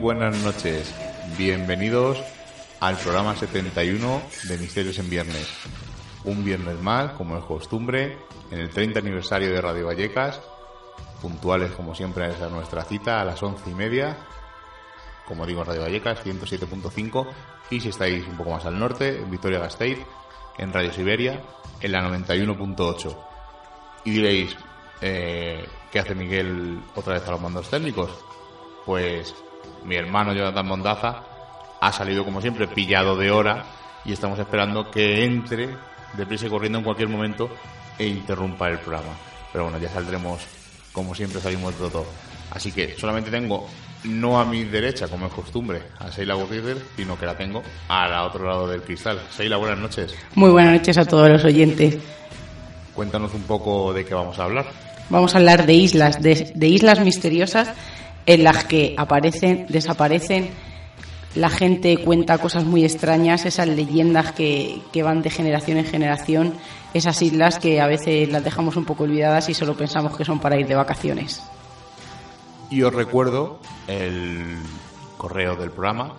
buenas noches. Bienvenidos al programa 71 de Misterios en Viernes. Un viernes más, como es costumbre, en el 30 aniversario de Radio Vallecas. Puntuales, como siempre, a nuestra cita a las 11:30. Como digo, Radio Vallecas, 107.5. Y si estáis un poco más al norte, en Vitoria-Gasteiz, en Radio Siberia, en la 91.8. Y diréis, ¿qué hace Miguel otra vez a los mandos técnicos? Pues mi hermano Jonathan Mondaza ha salido, como siempre, pillado de hora y estamos esperando que entre deprisa y corriendo en cualquier momento e interrumpa el programa. Pero bueno, ya saldremos, como siempre salimos de todo. Así que solamente tengo, no a mi derecha, como es costumbre, a Sheila Gugger, sino que la tengo al otro lado del cristal. Sheila, buenas noches. Muy buenas noches a todos los oyentes. Cuéntanos un poco de qué vamos a hablar. Vamos a hablar de islas, de islas misteriosas en las que aparecen, desaparecen, la gente cuenta cosas muy extrañas, esas leyendas que van de generación en generación, esas islas que a veces las dejamos un poco olvidadas y solo pensamos que son para ir de vacaciones. Y os recuerdo el correo del programa,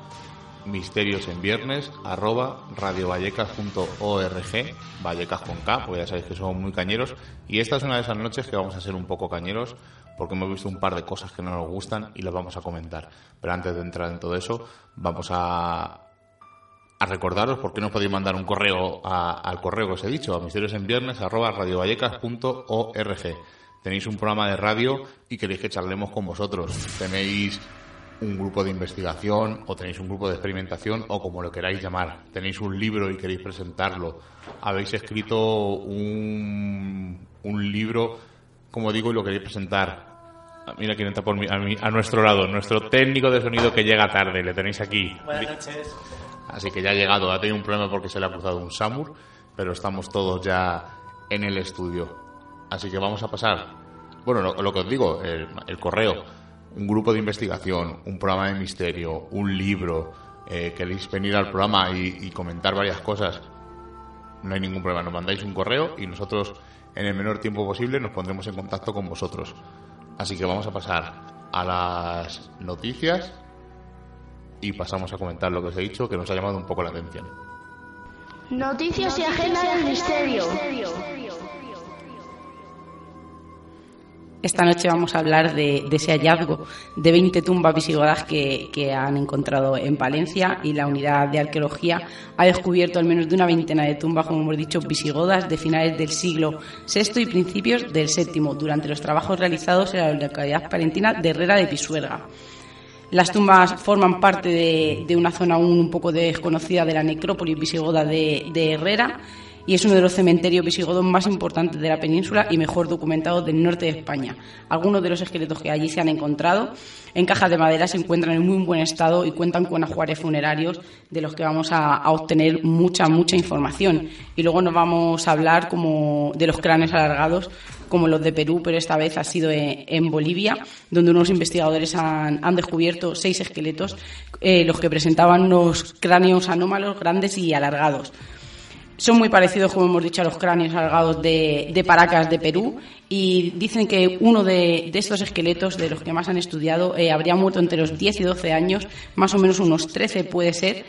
misteriosenviernes@radiovallecas.org, Vallecas con K, porque ya sabéis que somos muy cañeros, y esta es una de esas noches que vamos a ser un poco cañeros, porque hemos visto un par de cosas que no nos gustan y las vamos a comentar. Pero antes de entrar en todo eso, vamos a recordaros por qué nos podéis mandar un correo al correo que os he dicho, a misteriosenviernes@radiovallecas.org. Tenéis un programa de radio y queréis que charlemos con vosotros. Tenéis un grupo de investigación o tenéis un grupo de experimentación o como lo queráis llamar. Tenéis un libro y queréis presentarlo. Habéis escrito un libro, como digo, y lo queréis presentar. Mira quién está por mí, a nuestro lado, nuestro técnico de sonido que llega tarde. Le tenéis aquí. Buenas noches. Así que ya ha llegado. Ha tenido un problema porque se le ha cruzado un samur, pero estamos todos ya en el estudio. Así que vamos a pasar, bueno, lo que os digo, el correo, un grupo de investigación, un programa de misterio, un libro, queréis venir al programa y comentar varias cosas, no hay ningún problema, nos mandáis un correo y nosotros en el menor tiempo posible nos pondremos en contacto con vosotros. Así que vamos a pasar a las noticias y pasamos a comentar lo que os he dicho, que nos ha llamado un poco la atención. Noticias y agenda del misterio. Esta noche vamos a hablar de ese hallazgo de 20 tumbas visigodas que han encontrado en Palencia, y la unidad de arqueología ha descubierto al menos de una veintena de tumbas, como hemos dicho, visigodas de finales del siglo VI y principios del VII, durante los trabajos realizados en la localidad palentina de Herrera de Pisuerga. Las tumbas forman parte de una zona aún un poco desconocida de la necrópolis visigoda de Herrera, y es uno de los cementerios visigodos más importantes de la península y mejor documentados del norte de España. Algunos de los esqueletos que allí se han encontrado en cajas de madera se encuentran en muy buen estado y cuentan con ajuares funerarios de los que vamos a obtener mucha información. Y luego nos vamos a hablar como de los cráneos alargados, como los de Perú, pero esta vez ha sido en Bolivia, donde unos investigadores han descubierto 6 esqueletos, los que presentaban unos cráneos anómalos grandes y alargados. Son muy parecidos, como hemos dicho, a los cráneos alargados de Paracas, de Perú, y dicen que uno de estos esqueletos, de los que más han estudiado, habría muerto entre los 10 y 12 años, más o menos unos 13 puede ser,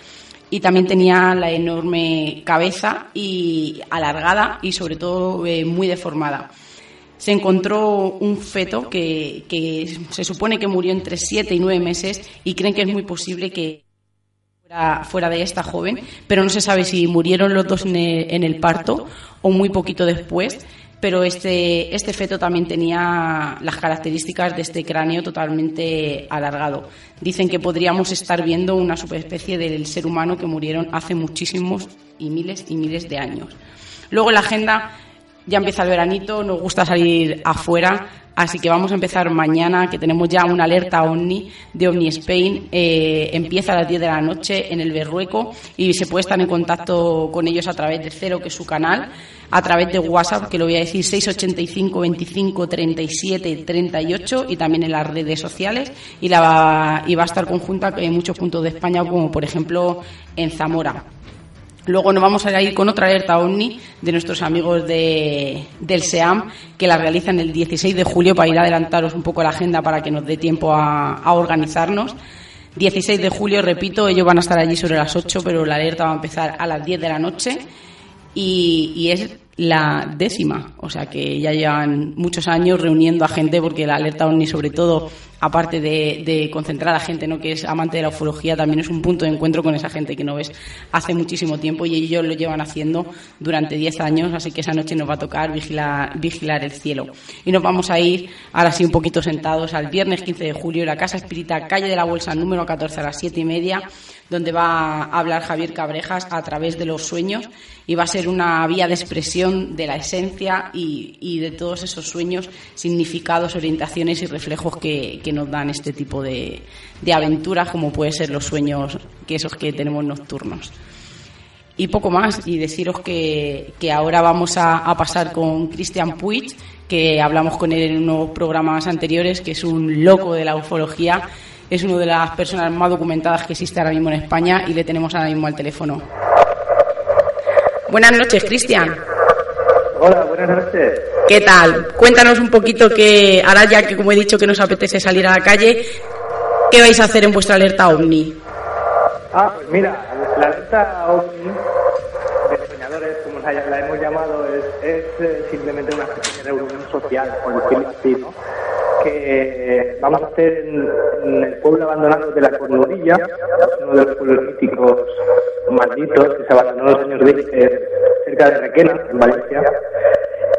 y también tenía la enorme cabeza y alargada y sobre todo muy deformada. Se encontró un feto que se supone que murió entre 7 y 9 meses y creen que es muy posible que fuera de esta joven, pero no se sabe si murieron los dos en el parto o muy poquito después, pero este feto también tenía las características de este cráneo totalmente alargado. Dicen que podríamos estar viendo una subespecie del ser humano que murieron hace muchísimos y miles de años. Luego en la agenda ya empieza el veranito, nos gusta salir afuera. Así que vamos a empezar mañana, que tenemos ya una alerta OVNI de OVNI Spain. Empieza a las 10 de la noche en el Berrueco y se puede estar en contacto con ellos a través de Cero, que es su canal, a través de WhatsApp, que lo voy a decir, 685 25 37 38, y también en las redes sociales. Y va a estar conjunta en muchos puntos de España, como por ejemplo en Zamora. Luego nos vamos a ir con otra alerta OVNI de nuestros amigos del SEAM, que la realizan el 16 de julio, para ir a adelantaros un poco la agenda para que nos dé tiempo a organizarnos. 16 de julio, repito, ellos van a estar allí sobre las 8, pero la alerta va a empezar a las 10 de la noche y es la 10ª, o sea que ya llevan muchos años reuniendo a gente, porque la alerta OVNI, sobre todo, aparte de concentrar a gente, ¿no?, que es amante de la ufología, también es un punto de encuentro con esa gente que no ves hace muchísimo tiempo, y ellos lo llevan haciendo durante 10 años, así que esa noche nos va a tocar vigilar el cielo. Y nos vamos a ir, ahora sí, un poquito sentados al viernes 15 de julio, en la Casa Espírita, calle de la Bolsa, número 14, a las 7:30, donde va a hablar Javier Cabrejas a través de los sueños, y va a ser una vía de expresión de la esencia y de todos esos sueños, significados, orientaciones y reflejos que nos dan este tipo de aventuras, como puede ser los sueños, que esos que tenemos nocturnos. Y poco más, y deciros que ahora vamos a pasar con Cristian Puig, que hablamos con él en unos programas anteriores, que es un loco de la ufología, es una de las personas más documentadas que existe ahora mismo en España, y le tenemos ahora mismo al teléfono. Buenas noches, Cristian. Hola, buenas noches. ¿Qué tal? Cuéntanos un poquito, que ahora ya que, como he dicho, que nos apetece salir a la calle, ¿qué vais a hacer en vuestra alerta OVNI? Ah, pues mira, la alerta OVNI de soñadores, como la hemos llamado, es simplemente una especie de reunión social, por decirlo así, ¿no?, que vamos a hacer en el pueblo abandonado de la Cornurilla, uno de los pueblos míticos malditos que se abandonó en los años 20, cerca de Requena, en Galicia.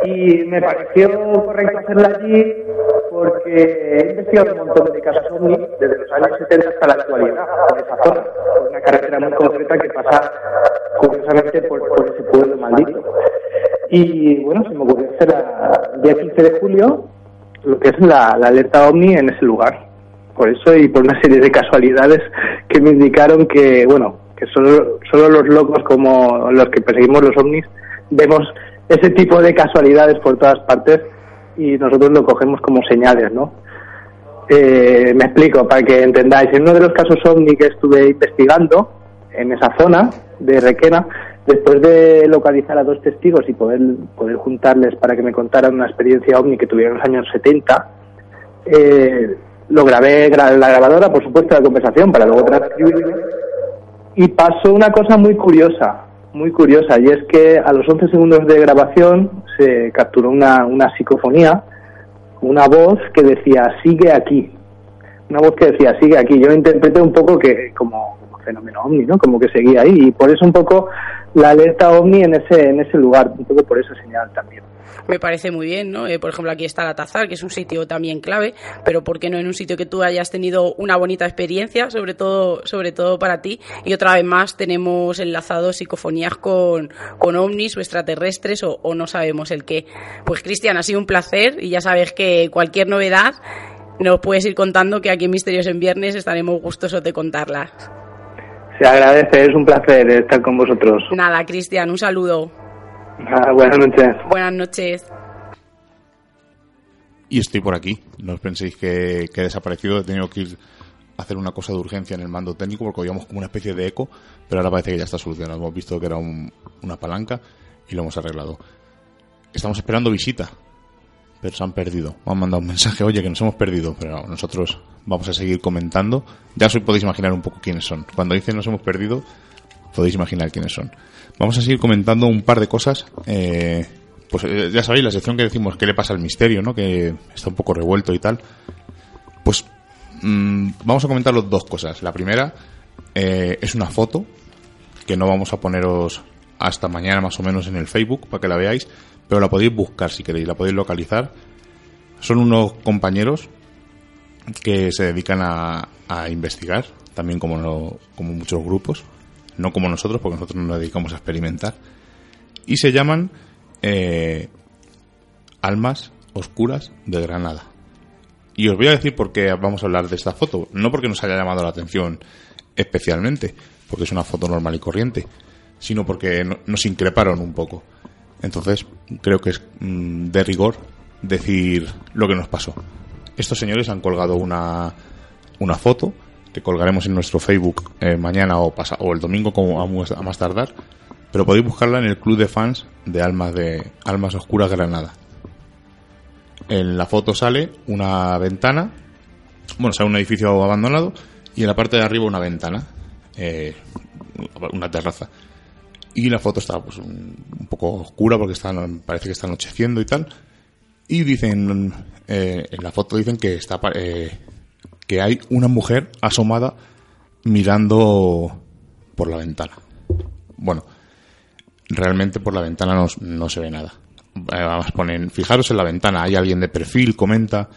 Y me pareció correcto hacerla allí porque he investigado un montón de casos OVNI desde los años 70 hasta la actualidad, por esa zona, por una carretera muy concreta que pasa curiosamente por ese pueblo maldito. Y bueno, se me ocurrió hacer el día 15 de julio lo que es la alerta OVNI en ese lugar. Por eso y por una serie de casualidades que me indicaron que, bueno, que solo los locos como los que perseguimos los OVNIs vemos ese tipo de casualidades por todas partes y nosotros lo cogemos como señales, ¿no? Me explico para que entendáis. En uno de los casos OVNI que estuve investigando en esa zona de Requena, después de localizar a dos testigos y poder juntarles para que me contaran una experiencia OVNI que tuvieron en los años 70, lo grabé la grabadora, por supuesto, la conversación, para luego transcribirlo, y pasó una cosa muy curiosa, y es que a los 11 segundos de grabación se capturó una psicofonía, una voz que decía sigue aquí, yo interpreté un poco que como fenómeno OVNI, ¿no?, como que seguía ahí, y por eso un poco la alerta OVNI en ese lugar, un poco por esa señal también. Me parece muy bien, ¿no? Por ejemplo, aquí está la Tazar, que es un sitio también clave, pero ¿por qué no en un sitio que tú hayas tenido una bonita experiencia, sobre todo para ti? Y otra vez más tenemos enlazados psicofonías con ovnis o extraterrestres o no sabemos el qué. Pues Cristian, ha sido un placer, y ya sabes que cualquier novedad nos puedes ir contando, que aquí en Misterios en Viernes estaremos gustosos de contarlas. Se agradece, es un placer estar con vosotros. Nada, Cristian, un saludo. Buenas noches. Buenas noches. Y estoy por aquí. No os penséis que he desaparecido. He tenido que ir a hacer una cosa de urgencia en el mando técnico porque oíamos como una especie de eco, pero ahora parece que ya está solucionado. Hemos visto que era una palanca y lo hemos arreglado. Estamos esperando visita, pero se han perdido. Me han mandado un mensaje, oye, que nos hemos perdido, pero nosotros vamos a seguir comentando. Ya os podéis imaginar un poco quiénes son. Cuando dicen nos hemos perdido, podéis imaginar quiénes son. Vamos a seguir comentando un par de cosas. Pues ya sabéis, la sección que decimos qué le pasa al misterio, ¿no?, que está un poco revuelto y tal. Pues vamos a comentaros dos cosas. La primera es una foto que no vamos a poneros hasta mañana más o menos en el Facebook para que la veáis, pero la podéis buscar si queréis, la podéis localizar. Son unos compañeros que se dedican a investigar, también como muchos grupos. No como nosotros, porque nosotros nos dedicamos a experimentar. Y se llaman Almas Oscuras de Granada. Y os voy a decir por qué vamos a hablar de esta foto. No porque nos haya llamado la atención especialmente, porque es una foto normal y corriente, sino porque nos increparon un poco. Entonces, creo que es de rigor decir lo que nos pasó. Estos señores han colgado una foto que colgaremos en nuestro Facebook mañana o el domingo como a más tardar, pero podéis buscarla en el club de fans de Almas Oscuras Granada. En la foto sale una ventana, bueno, sale un edificio abandonado y en la parte de arriba una ventana, una terraza. Y la foto está pues un poco oscura porque parece que está anocheciendo y tal. Y dicen, en la foto dicen que está que hay una mujer asomada mirando por la ventana. Bueno, realmente por la ventana no se ve nada. Además ponen, fijaros en la ventana, hay alguien de perfil, comenta.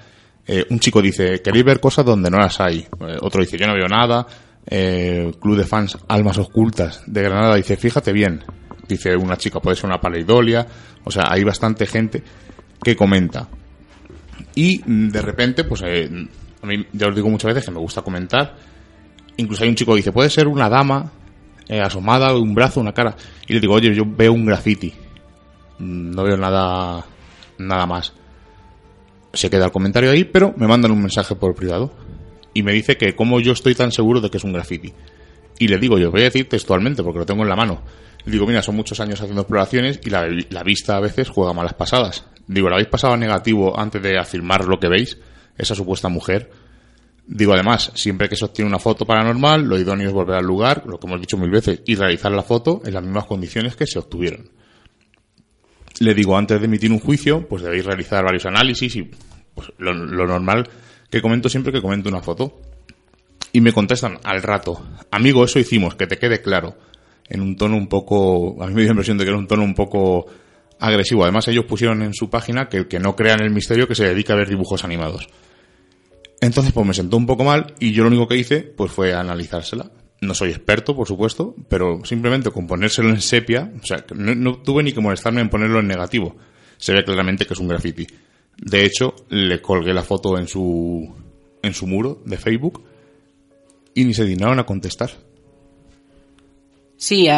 Un chico dice, queréis ver cosas donde no las hay. Otro dice, yo no veo nada. El club de fans Almas Ocultas de Granada dice, fíjate bien, dice una chica, puede ser una paleidolia. O sea, hay bastante gente que comenta. Y de repente, pues a mí ya os digo muchas veces que me gusta comentar. Incluso hay un chico que dice, puede ser una dama asomada, un brazo, una cara. Y le digo, oye, yo veo un graffiti, no veo nada más. Se queda el comentario ahí, pero me mandan un mensaje por privado y me dice que cómo yo estoy tan seguro de que es un graffiti. Y le digo, yo voy a decir textualmente porque lo tengo en la mano. Le digo, mira, son muchos años haciendo exploraciones y la vista a veces juega malas pasadas. Digo, ¿la habéis pasado a negativo antes de afirmar lo que veis? Esa supuesta mujer. Digo, además, siempre que se obtiene una foto paranormal, lo idóneo es volver al lugar, lo que hemos dicho mil veces, y realizar la foto en las mismas condiciones que se obtuvieron. Le digo, antes de emitir un juicio, pues debéis realizar varios análisis y pues, lo normal que comento siempre que comento una foto. Y me contestan al rato, amigo, eso hicimos, que te quede claro. En un tono un poco, a mí me dio la impresión de que era un tono un poco agresivo. Además, ellos pusieron en su página que el que no crea en el misterio, que se dedica a ver dibujos animados. Entonces, pues me sentó un poco mal y yo lo único que hice pues fue analizársela. No soy experto, por supuesto, pero simplemente con ponérselo en sepia, o sea, no tuve ni que molestarme en ponerlo en negativo. Se ve claramente que es un graffiti. De hecho, le colgué la foto en su muro de Facebook y ni se dignaron a contestar. Sí,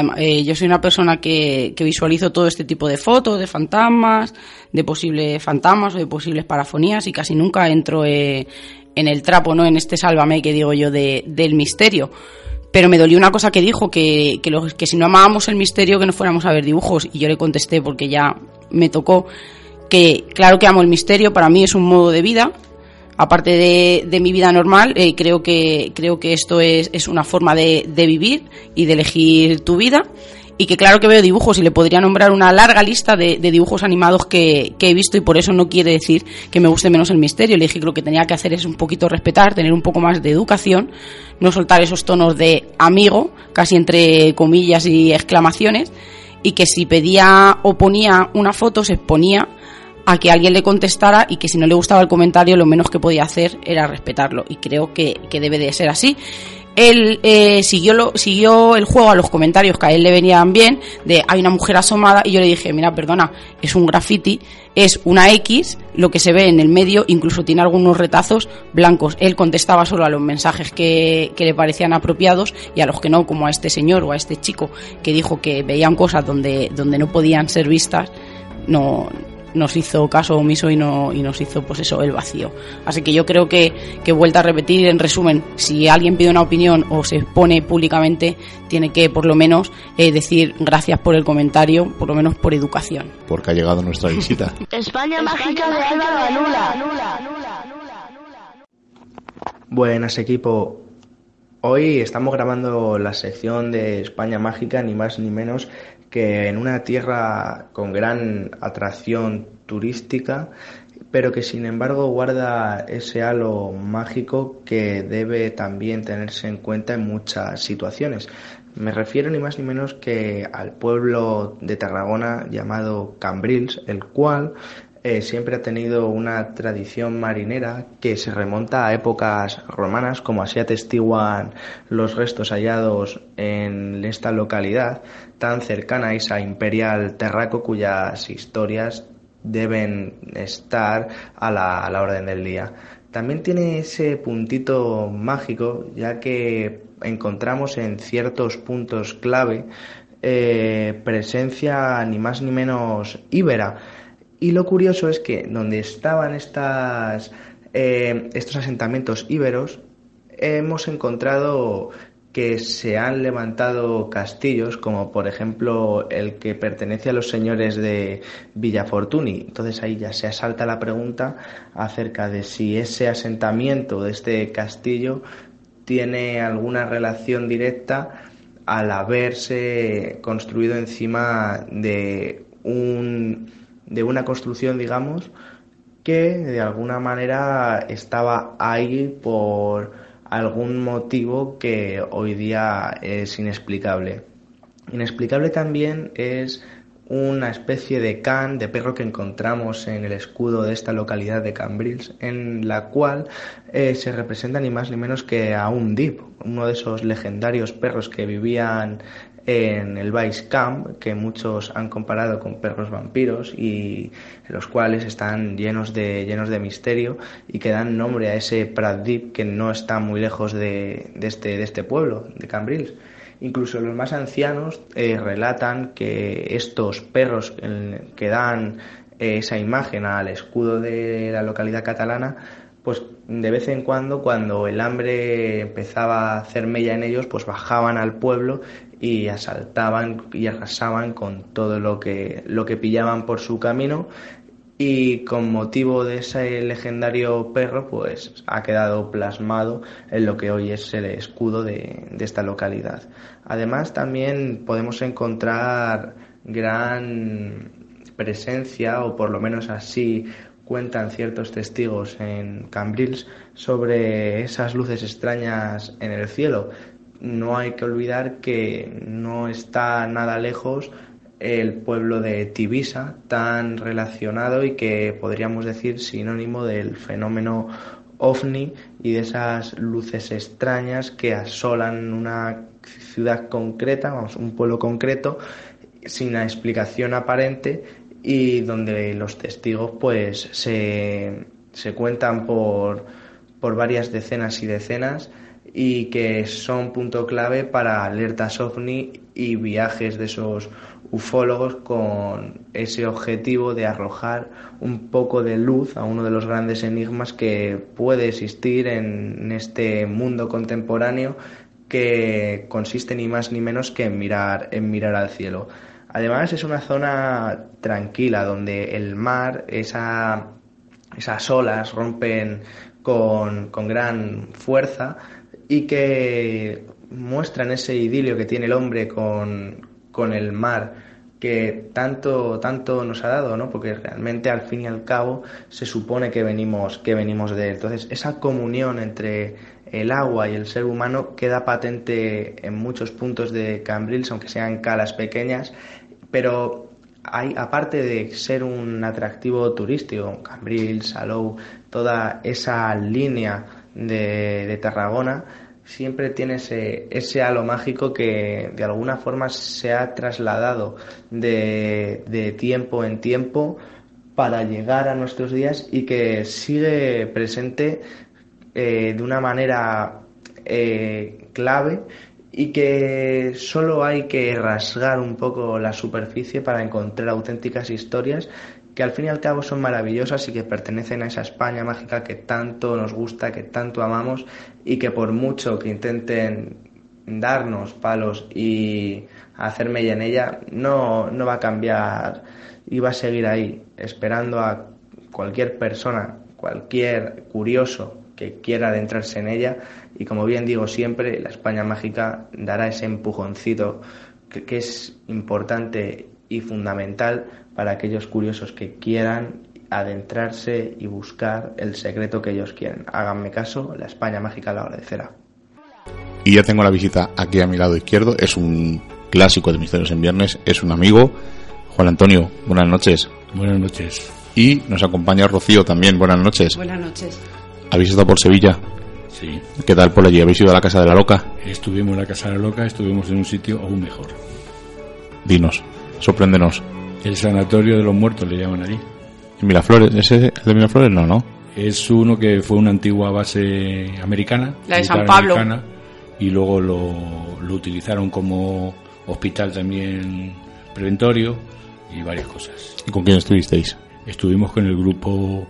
yo soy una persona que visualizo todo este tipo de fotos, de fantasmas, de posibles fantasmas o de posibles parafonías, y casi nunca entro en el trapo, ¿no? En este sálvame que digo yo del misterio. Pero me dolió una cosa que dijo, que si no amábamos el misterio, que no fuéramos a ver dibujos. Y yo le contesté, porque ya me tocó, que claro que amo el misterio, para mí es un modo de vida. Aparte de mi vida normal, creo que esto es una forma de vivir y de elegir tu vida. Y que claro que veo dibujos, y le podría nombrar una larga lista de dibujos animados que he visto, y por eso no quiere decir que me guste menos el misterio. Le dije que lo que tenía que hacer es un poquito respetar, tener un poco más de educación, no soltar esos tonos de amigo, casi entre comillas y exclamaciones, y que si pedía o ponía una foto, se exponía a que alguien le contestara, y que si no le gustaba el comentario, lo menos que podía hacer era respetarlo, y creo que debe de ser así. Él siguió el juego a los comentarios que a él le venían bien, de hay una mujer asomada, y yo le dije, mira, perdona, es un graffiti, es una X, lo que se ve en el medio, incluso tiene algunos retazos blancos. Él contestaba solo a los mensajes que le parecían apropiados, y a los que no, como a este señor o a este chico que dijo que veían cosas donde no podían ser vistas, no nos hizo caso omiso y nos hizo pues eso, el vacío. Así que yo creo que vuelta a repetir, en resumen, si alguien pide una opinión o se expone públicamente, tiene que por lo menos decir gracias por el comentario, por lo menos por educación. Porque ha llegado nuestra visita. España mágica de Álvaro Lula. Buenas, equipo. Hoy estamos grabando la sección de España mágica, ni más ni menos que en una tierra con gran atracción turística, pero que sin embargo guarda ese halo mágico que debe también tenerse en cuenta en muchas situaciones. Me refiero ni más ni menos que al pueblo de Tarragona llamado Cambrils, el cual siempre ha tenido una tradición marinera que se remonta a épocas romanas, como así atestiguan los restos hallados en esta localidad tan cercana a esa imperial Tarraco, cuyas historias deben estar a la orden del día. También tiene ese puntito mágico, ya que encontramos en ciertos puntos clave presencia ni más ni menos íbera. Y lo curioso es que donde estaban estos asentamientos íberos, hemos encontrado que se han levantado castillos, como por ejemplo el que pertenece a los señores de Villafortuni. Entonces ahí ya se asalta la pregunta acerca de si ese asentamiento de este castillo tiene alguna relación directa al haberse construido encima de una construcción, digamos, que de alguna manera estaba ahí por algún motivo que hoy día es inexplicable. Inexplicable también es una especie de can, de perro que encontramos en el escudo de esta localidad de Cambrils, en la cual se representa ni más ni menos que a un dip, uno de esos legendarios perros que vivían en el Vice Camp, que muchos han comparado con perros vampiros y los cuales están llenos de misterio y que dan nombre a ese Pratdip que no está muy lejos de este pueblo, de Cambrils. Incluso los más ancianos relatan que estos perros que dan esa imagen al escudo de la localidad catalana, pues de vez en cuando el hambre empezaba a hacer mella en ellos, pues bajaban al pueblo y asaltaban y arrasaban con todo lo que pillaban por su camino. Y con motivo de ese legendario perro, pues ha quedado plasmado en lo que hoy es el escudo de esta localidad. Además, también podemos encontrar gran presencia, o por lo menos así cuentan ciertos testigos en Cambrils, sobre esas luces extrañas en el cielo. No hay que olvidar que no está nada lejos el pueblo de Tivissa, tan relacionado y que podríamos decir sinónimo del fenómeno OVNI y de esas luces extrañas que asolan una ciudad concreta, vamos, un pueblo concreto, sin la explicación aparente, y donde los testigos pues se cuentan por varias decenas y decenas, y que son punto clave para alertas OVNI y viajes de esos ufólogos con ese objetivo de arrojar un poco de luz a uno de los grandes enigmas que puede existir en este mundo contemporáneo, que consiste ni más ni menos que en mirar al cielo. Además, es una zona tranquila donde el mar, esas olas rompen con gran fuerza y que muestran ese idilio que tiene el hombre con el mar, que tanto nos ha dado, ¿no? Porque realmente al fin y al cabo se supone que venimos de él. Entonces, esa comunión entre el agua y el ser humano queda patente en muchos puntos de Cambrils, aunque sean calas pequeñas, pero hay, aparte de ser un atractivo turístico, Cambrils, Salou, toda esa línea de Tarragona, siempre tiene ese halo mágico que de alguna forma se ha trasladado de tiempo en tiempo para llegar a nuestros días y que sigue presente de una manera clave, y que solo hay que rasgar un poco la superficie para encontrar auténticas historias que al fin y al cabo son maravillosas y que pertenecen a esa España mágica que tanto nos gusta, que tanto amamos, y que por mucho que intenten darnos palos y hacer mella en ella, no va a cambiar y va a seguir ahí, esperando a cualquier persona, cualquier curioso que quiera adentrarse en ella. Y como bien digo siempre, la España mágica dará ese empujoncito que es importante y fundamental para aquellos curiosos que quieran adentrarse y buscar el secreto que ellos quieren. Háganme caso, la España mágica lo agradecerá. Y ya tengo la visita aquí a mi lado izquierdo, es un clásico de Misterios en Viernes, es un amigo, Juan Antonio, buenas noches. Buenas noches. Y nos acompaña Rocío también, buenas noches. Buenas noches. ¿Habéis estado por Sevilla? Sí. ¿Qué tal por allí? ¿Habéis ido a la Casa de la Loca? Estuvimos en la Casa de la Loca, estuvimos en un sitio aún mejor. Dinos, sorpréndenos. El Sanatorio de los Muertos le llaman allí. ¿Miraflores? ¿Ese de Miraflores? No. Es uno que fue una antigua base americana. La de San Pablo. Y luego lo utilizaron como hospital también preventorio y varias cosas. ¿Y con quién estuvisteis? Estuvimos con el grupo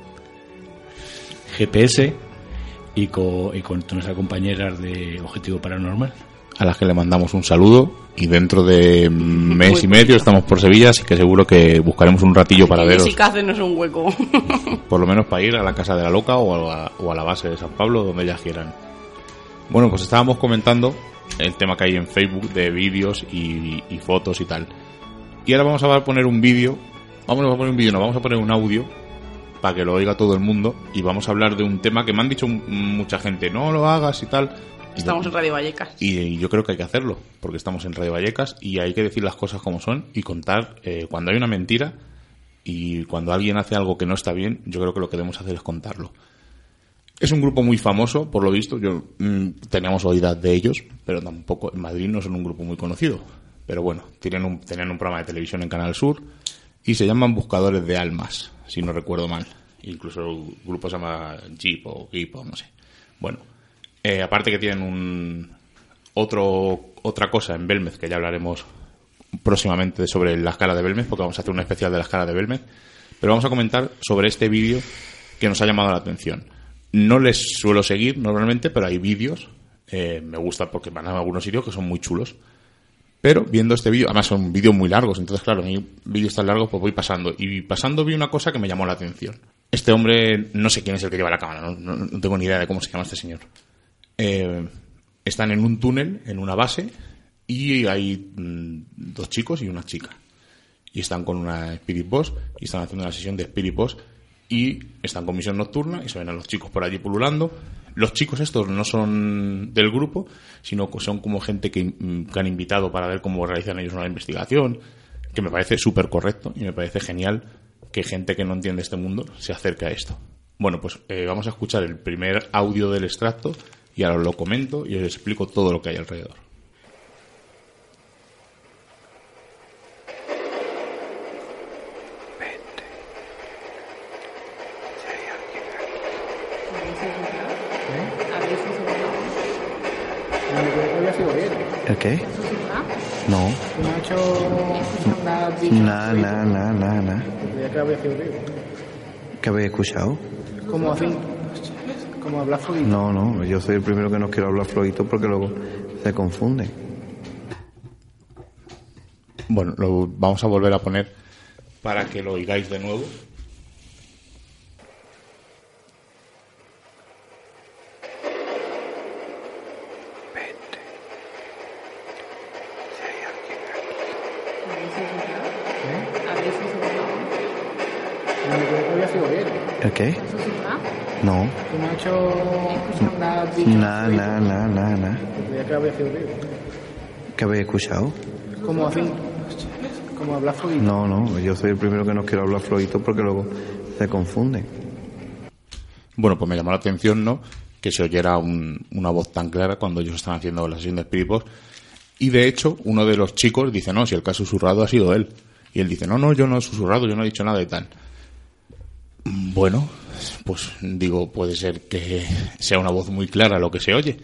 GPS y con nuestras compañeras de Objetivo Paranormal, a las que le mandamos un saludo, y dentro de mes y medio estamos por Sevilla, así que seguro que buscaremos un ratillo para veros. Jessica, hacernos un hueco. Por lo menos para ir a la Casa de la Loca o a la base de San Pablo, donde ellas quieran. Bueno, pues estábamos comentando el tema que hay en Facebook de vídeos y fotos y tal. Y ahora vamos a poner un vídeo. Vamos a poner un audio para que lo oiga todo el mundo. Y vamos a hablar de un tema que me han dicho mucha gente, no lo hagas y tal. Estamos en Radio Vallecas. Y yo creo que hay que hacerlo, porque estamos en Radio Vallecas y hay que decir las cosas como son y contar cuando hay una mentira y cuando alguien hace algo que no está bien, yo creo que lo que debemos hacer es contarlo. Es un grupo muy famoso, por lo visto. Teníamos oídas de ellos, pero tampoco en Madrid no son un grupo muy conocido. Pero bueno, tenían un programa de televisión en Canal Sur y se llaman Buscadores de Almas, si no recuerdo mal. Incluso el grupo se llama Jeep o Gip o no sé. Bueno, aparte que tienen otra cosa en Belmez, que ya hablaremos próximamente sobre la escala de Belmez, porque vamos a hacer un especial de la escala de Belmez. Pero vamos a comentar sobre este vídeo que nos ha llamado la atención. No les suelo seguir normalmente, pero hay vídeos. Me gusta porque van a algunos sitios que son muy chulos. Pero viendo este vídeo, además son vídeos muy largos, entonces claro, mi vídeos tan largos pues voy pasando. Y pasando vi una cosa que me llamó la atención. Este hombre, no sé quién es el que lleva la cámara, no tengo ni idea de cómo se llama este señor. Están en un túnel, en una base, y hay dos chicos y una chica. Y están con una Spirit Boss, y están haciendo una sesión de Spirit Boss. Y están con misión nocturna y se ven a los chicos por allí pululando. Los chicos estos no son del grupo, sino que son como gente que han invitado para ver cómo realizan ellos una investigación, que me parece súper correcto y me parece genial que gente que no entiende este mundo se acerque a esto. Bueno, pues vamos a escuchar el primer audio del extracto y ahora os lo comento y os explico todo lo que hay alrededor. ¿El qué? No. No ha hecho nada. ¿Qué habéis escuchado? ¿Cómo así? ¿Cómo hablar flojito? No, yo soy el primero que no quiero hablar flojito porque luego se confunde. Bueno, lo vamos a volver a poner para que lo oigáis de nuevo. ¿Qué? No. ¿No ha hecho nada? ¿Qué habéis escuchado? ¿Cómo así? ¿Cómo hablar flojito? No, yo soy el primero que no quiero hablar flojito porque luego se confunde. Bueno, pues me llamó la atención, ¿no?, que se oyera una voz tan clara cuando ellos estaban haciendo la sesión de espíritus. Y de hecho, uno de los chicos dice, no, si el que ha susurrado ha sido él. Y él dice, no, yo no he susurrado, yo no he dicho nada y tal. Bueno, pues digo, puede ser que sea una voz muy clara lo que se oye.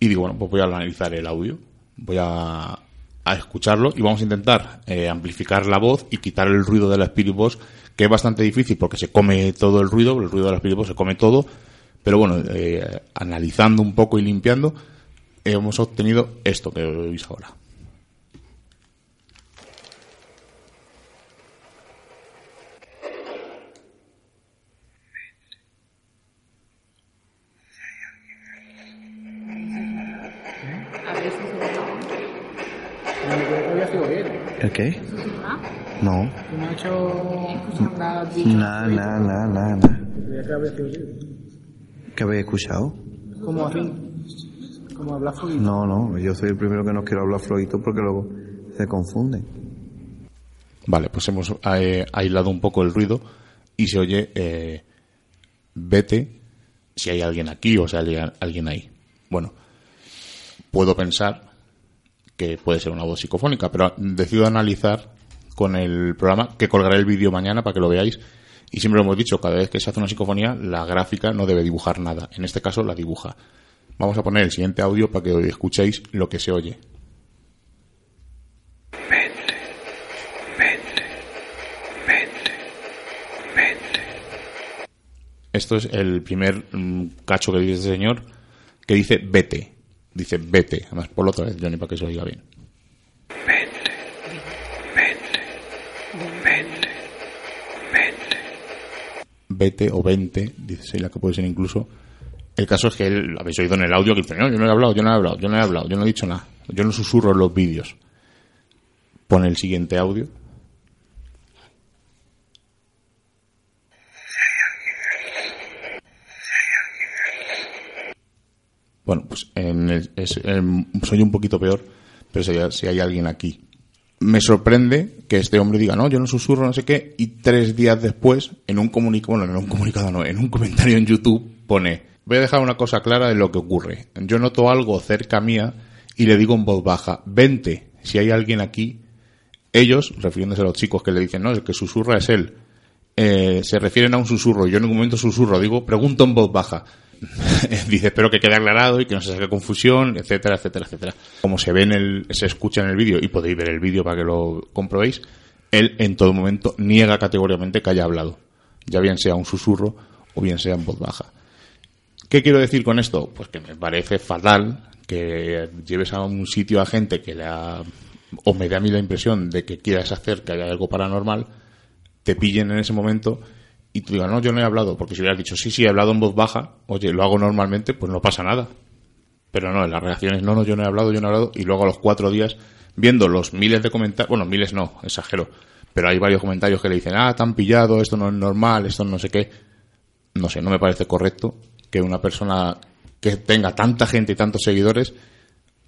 Y digo, bueno, pues voy a analizar el audio, voy a escucharlo y vamos a intentar amplificar la voz y quitar el ruido de la Spirit Box, que es bastante difícil porque se come todo el ruido de la Spirit Box se come todo. Pero bueno, analizando un poco y limpiando, hemos obtenido esto que veis ahora. ¿El qué? No. ¿No ha hecho nada? ¿Qué habéis escuchado? ¿Cómo así? ¿Cómo hablar flojito? No, yo soy el primero que no quiero hablar flojito porque luego se confunde. Vale, pues hemos aislado un poco el ruido y se oye vete si hay alguien aquí o si hay alguien ahí. Bueno, puedo pensar que puede ser una voz psicofónica, pero decido analizar con el programa, que colgaré el vídeo mañana para que lo veáis, y siempre lo hemos dicho, cada vez que se hace una psicofonía, la gráfica no debe dibujar nada, en este caso la dibuja. Vamos a poner el siguiente audio para que escuchéis lo que se oye. Vete. Esto es el primer cacho que dice este señor, que dice vete. Dice, vete. Además, por otra vez, Johnny, para que se oiga bien. Vete o vente, dice Sheila, que puede ser incluso El caso es que él, habéis oído en el audio que dice, no, yo no he hablado, yo no he dicho nada, yo no susurro en los vídeos. Pone el siguiente audio. Bueno, pues soy un poquito peor, pero si hay alguien aquí. Me sorprende que este hombre diga, no, yo no susurro, no sé qué, y 3 días después, en un comentario en YouTube, pone, voy a dejar una cosa clara de lo que ocurre. Yo noto algo cerca mía y le digo en voz baja, vente, si hay alguien aquí. Ellos, refiriéndose a los chicos que le dicen, no, el que susurra es él, se refieren a un susurro. Yo en ningún momento susurro, digo, pregunto en voz baja. Dice, espero que quede aclarado y que no se saque confusión, etcétera, etcétera, etcétera. Como se escucha en el vídeo, y podéis ver el vídeo para que lo comprobéis, él en todo momento niega categóricamente que haya hablado, ya bien sea un susurro o bien sea en voz baja. ¿Qué quiero decir con esto? Pues que me parece fatal que lleves a un sitio a gente que o me da a mí la impresión de que quieras hacer que haya algo paranormal, te pillen en ese momento y tú digas, no, yo no he hablado, porque si hubieras dicho, sí, he hablado en voz baja, oye, lo hago normalmente, pues no pasa nada. Pero no, en las reacciones, no, yo no he hablado, y luego a los 4 días, viendo los miles de comentarios, bueno, miles no, exagero, pero hay varios comentarios que le dicen, ah, te han pillado, esto no es normal, esto no sé qué. No sé, no me parece correcto que una persona que tenga tanta gente y tantos seguidores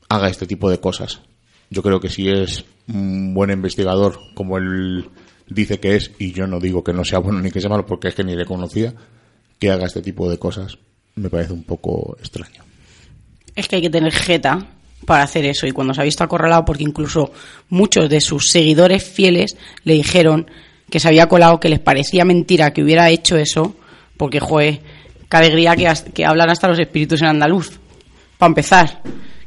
haga este tipo de cosas. Yo creo que si es un buen investigador, como él dice que es, y yo no digo que no sea bueno ni que sea malo, porque es que ni le conocía, que haga este tipo de cosas me parece un poco extraño. Es que hay que tener jeta para hacer eso, y cuando se ha visto acorralado, porque incluso muchos de sus seguidores fieles le dijeron que se había colado, que les parecía mentira que hubiera hecho eso, porque, joder, qué alegría que hablan hasta los espíritus en andaluz, para empezar.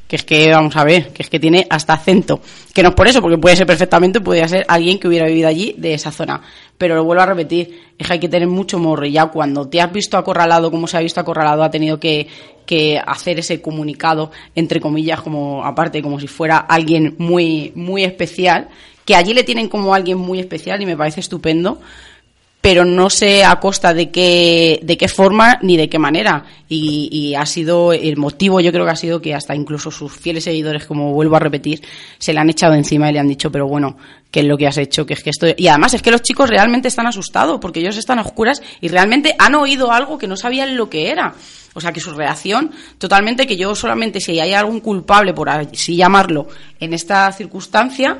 Que es que, vamos a ver, que es que tiene hasta acento. Que no es por eso, porque puede ser perfectamente, podría ser alguien que hubiera vivido allí de esa zona. Pero lo vuelvo a repetir, es que hay que tener mucho morro. Ya cuando te has visto acorralado, como se ha visto acorralado, ha tenido que hacer ese comunicado, entre comillas, como aparte, como si fuera alguien muy, muy especial. Que allí le tienen como alguien muy especial y me parece estupendo. Pero no sé a costa de qué forma ni de qué manera. Y ha sido el motivo, yo creo que ha sido que hasta incluso sus fieles seguidores, como vuelvo a repetir, se le han echado encima y le han dicho, pero bueno, ¿qué es lo que has hecho? Que es que esto... Y además es que los chicos realmente están asustados, porque ellos están a oscuras y realmente han oído algo que no sabían lo que era. O sea, que su reacción totalmente, que yo solamente, si hay algún culpable, por así llamarlo, en esta circunstancia,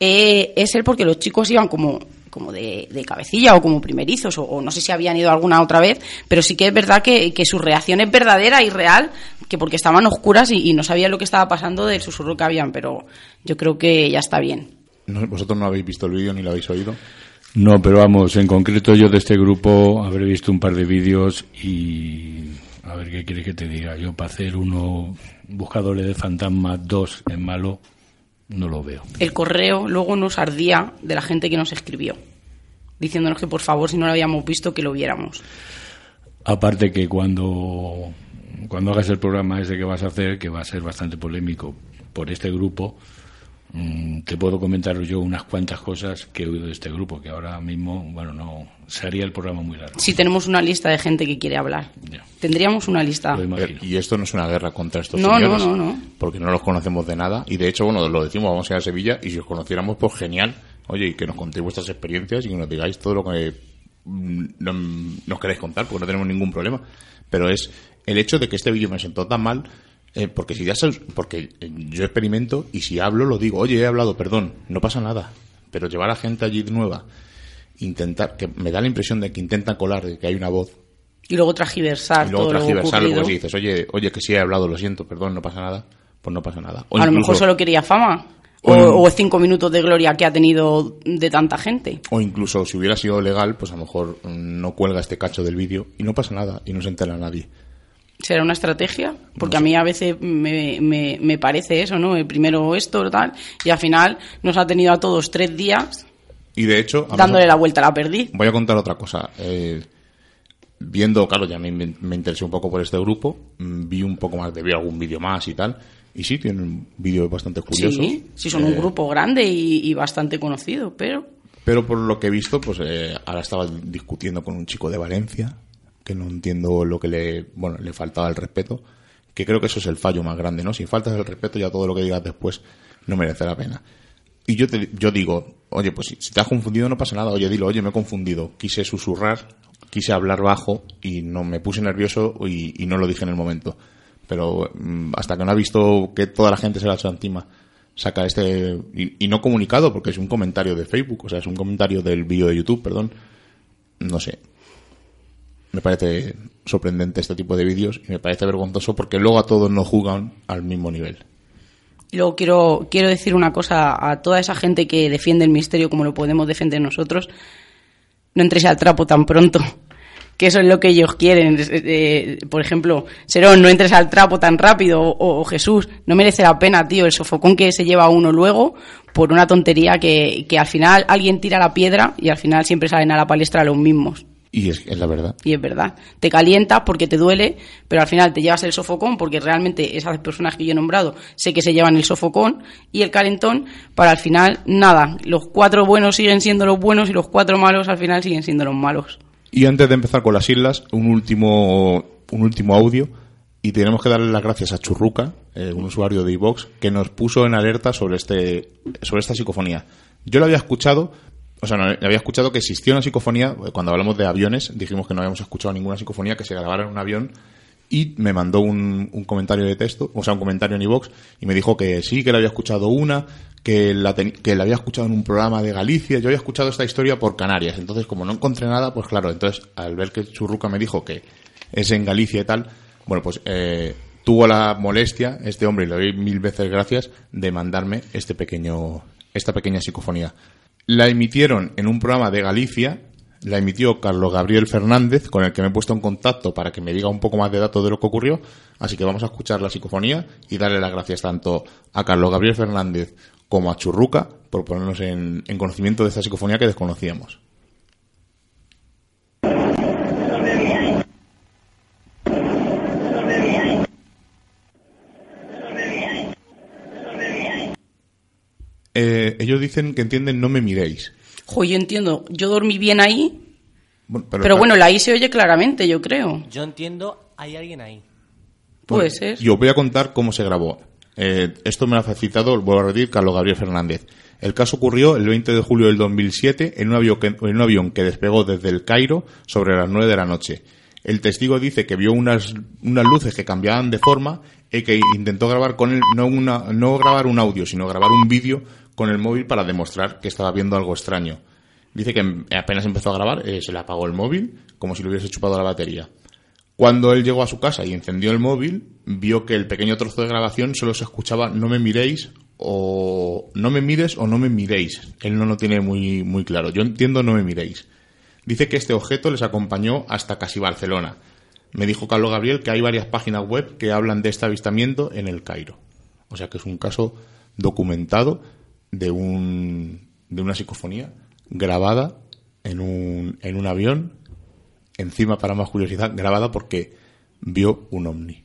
es él, porque los chicos iban como de cabecilla o como primerizos, o no sé si habían ido alguna otra vez, pero sí que es verdad que su reacción es verdadera y real, que porque estaban oscuras y no sabían lo que estaba pasando del susurro que habían, pero yo creo que ya está bien. ¿Vosotros no habéis visto el vídeo ni lo habéis oído? No, pero vamos, en concreto yo de este grupo habré visto un par de vídeos y... A ver, ¿qué quieres que te diga? Yo para hacer uno, Buscadores de Fantasmas 2 en malo, no lo veo. El correo luego nos ardía de la gente que nos escribió, diciéndonos que por favor, si no lo habíamos visto, que lo viéramos. Aparte que cuando hagas el programa ese que vas a hacer, que va a ser bastante polémico por este grupo, te puedo comentar yo unas cuantas cosas que he oído de este grupo, que ahora mismo, bueno, no sería el programa muy largo. Sí, tenemos una lista de gente que quiere hablar. Yeah. Tendríamos una lista. Y esto no es una guerra contra estos señores. No. Porque no los conocemos de nada. Y de hecho, bueno, lo decimos, vamos a ir a Sevilla y si os conociéramos, pues genial. Oye, y que nos contéis vuestras experiencias y que nos digáis todo lo que nos queréis contar, porque no tenemos ningún problema. Pero es el hecho de que este vídeo me sentó tan mal... porque yo experimento y si hablo lo digo, oye, he hablado, perdón, no pasa nada, pero llevar a gente allí nueva, intentar, que me da la impresión de que intentan colar, de que hay una voz y luego tragiversar lo que dices, oye, que sí he hablado, lo siento, perdón, no pasa nada, pues no pasa nada, o a lo mejor solo quería fama o 5 minutos de gloria que ha tenido de tanta gente, o incluso si hubiera sido legal, pues a lo mejor no cuelga este cacho del vídeo y no pasa nada y no se entera nadie. ¿Será una estrategia? Porque a mí a veces me parece eso, ¿no? El primero esto, tal, y al final nos ha tenido a todos 3 días y de hecho, dándole la vuelta, la perdí. Voy a contar otra cosa. Viendo, claro, ya me interesé un poco por este grupo, vi un poco más, vi algún vídeo más y tal, y sí, tienen vídeos bastante curiosos. Sí, son un grupo grande y bastante conocido, pero... Pero por lo que he visto, pues ahora estaba discutiendo con un chico de Valencia... que no entiendo lo que le faltaba el respeto, que creo que eso es el fallo más grande, ¿no? Si faltas el respeto, ya todo lo que digas después no merece la pena. Y yo digo, oye, pues si te has confundido no pasa nada, oye, dilo, oye, me he confundido, quise susurrar, quise hablar bajo y no me puse nervioso y no lo dije en el momento. Pero hasta que no ha visto que toda la gente se la ha hecho encima, saca este... Y no comunicado, porque es un comentario de Facebook, o sea, es un comentario del vídeo de YouTube, perdón. No sé. Me parece sorprendente este tipo de vídeos y me parece vergonzoso porque luego a todos nos juzgan al mismo nivel. Y luego quiero decir una cosa a toda esa gente que defiende el misterio como lo podemos defender nosotros. No entréis al trapo tan pronto, que eso es lo que ellos quieren. Por ejemplo, Serón, no entres al trapo tan rápido, o Jesús, no merece la pena, tío, el sofocón que se lleva uno luego por una tontería que al final alguien tira la piedra y al final siempre salen a la palestra los mismos. Y es la verdad. Y es verdad. Te calientas porque te duele, pero al final te llevas el sofocón porque realmente esas personas que yo he nombrado sé que se llevan el sofocón y el calentón para al final nada. Los cuatro buenos siguen siendo los buenos y los cuatro malos al final siguen siendo los malos. Y antes de empezar con las islas, un último audio y tenemos que darle las gracias a Churruca, un usuario de iVox, que nos puso en alerta sobre esta psicofonía. Yo lo había escuchado... O sea, no, había escuchado que existía una psicofonía, cuando hablamos de aviones, dijimos que no habíamos escuchado ninguna psicofonía que se grabara en un avión, y me mandó un comentario de texto, o sea, un comentario en iVox, y me dijo que sí, que la había escuchado una, que la había escuchado en un programa de Galicia, yo había escuchado esta historia por Canarias, entonces como no encontré nada, pues claro, entonces al ver que Churruca me dijo que es en Galicia y tal, bueno, pues tuvo la molestia, este hombre, y le doy 1000 veces gracias, de mandarme esta pequeña psicofonía. La emitieron en un programa de Galicia, la emitió Carlos Gabriel Fernández, con el que me he puesto en contacto para que me diga un poco más de datos de lo que ocurrió, así que vamos a escuchar la psicofonía y darle las gracias tanto a Carlos Gabriel Fernández como a Churruca por ponernos en conocimiento de esta psicofonía que desconocíamos. Ellos dicen que entienden no me miréis. Jo, yo entiendo, yo dormí bien ahí, bueno, pero bueno, la I se oye claramente, yo creo. Yo entiendo, hay alguien ahí. Puede ser. Yo voy a contar cómo se grabó. Esto me lo ha facilitado, vuelvo a repetir, Carlos Gabriel Fernández. El caso ocurrió el 20 de julio del 2007 en un avión que despegó desde el Cairo sobre las 9 de la noche. El testigo dice que vio unas luces que cambiaban de forma y que intentó grabar con él, no grabar un audio, sino grabar un vídeo con el móvil para demostrar que estaba viendo algo extraño. Dice que apenas empezó a grabar, se le apagó el móvil, como si le hubiese chupado la batería. Cuando él llegó a su casa y encendió el móvil, vio que el pequeño trozo de grabación solo se escuchaba no me miréis o no me mires o no me miréis. Él no lo tiene muy, muy claro. Yo entiendo no me miréis. Dice que este objeto les acompañó hasta casi Barcelona. Me dijo Carlos Gabriel que hay varias páginas web que hablan de este avistamiento en el Cairo. O sea que es un caso documentado de una psicofonía grabada en un avión, encima, para más curiosidad, grabada porque vio un ovni.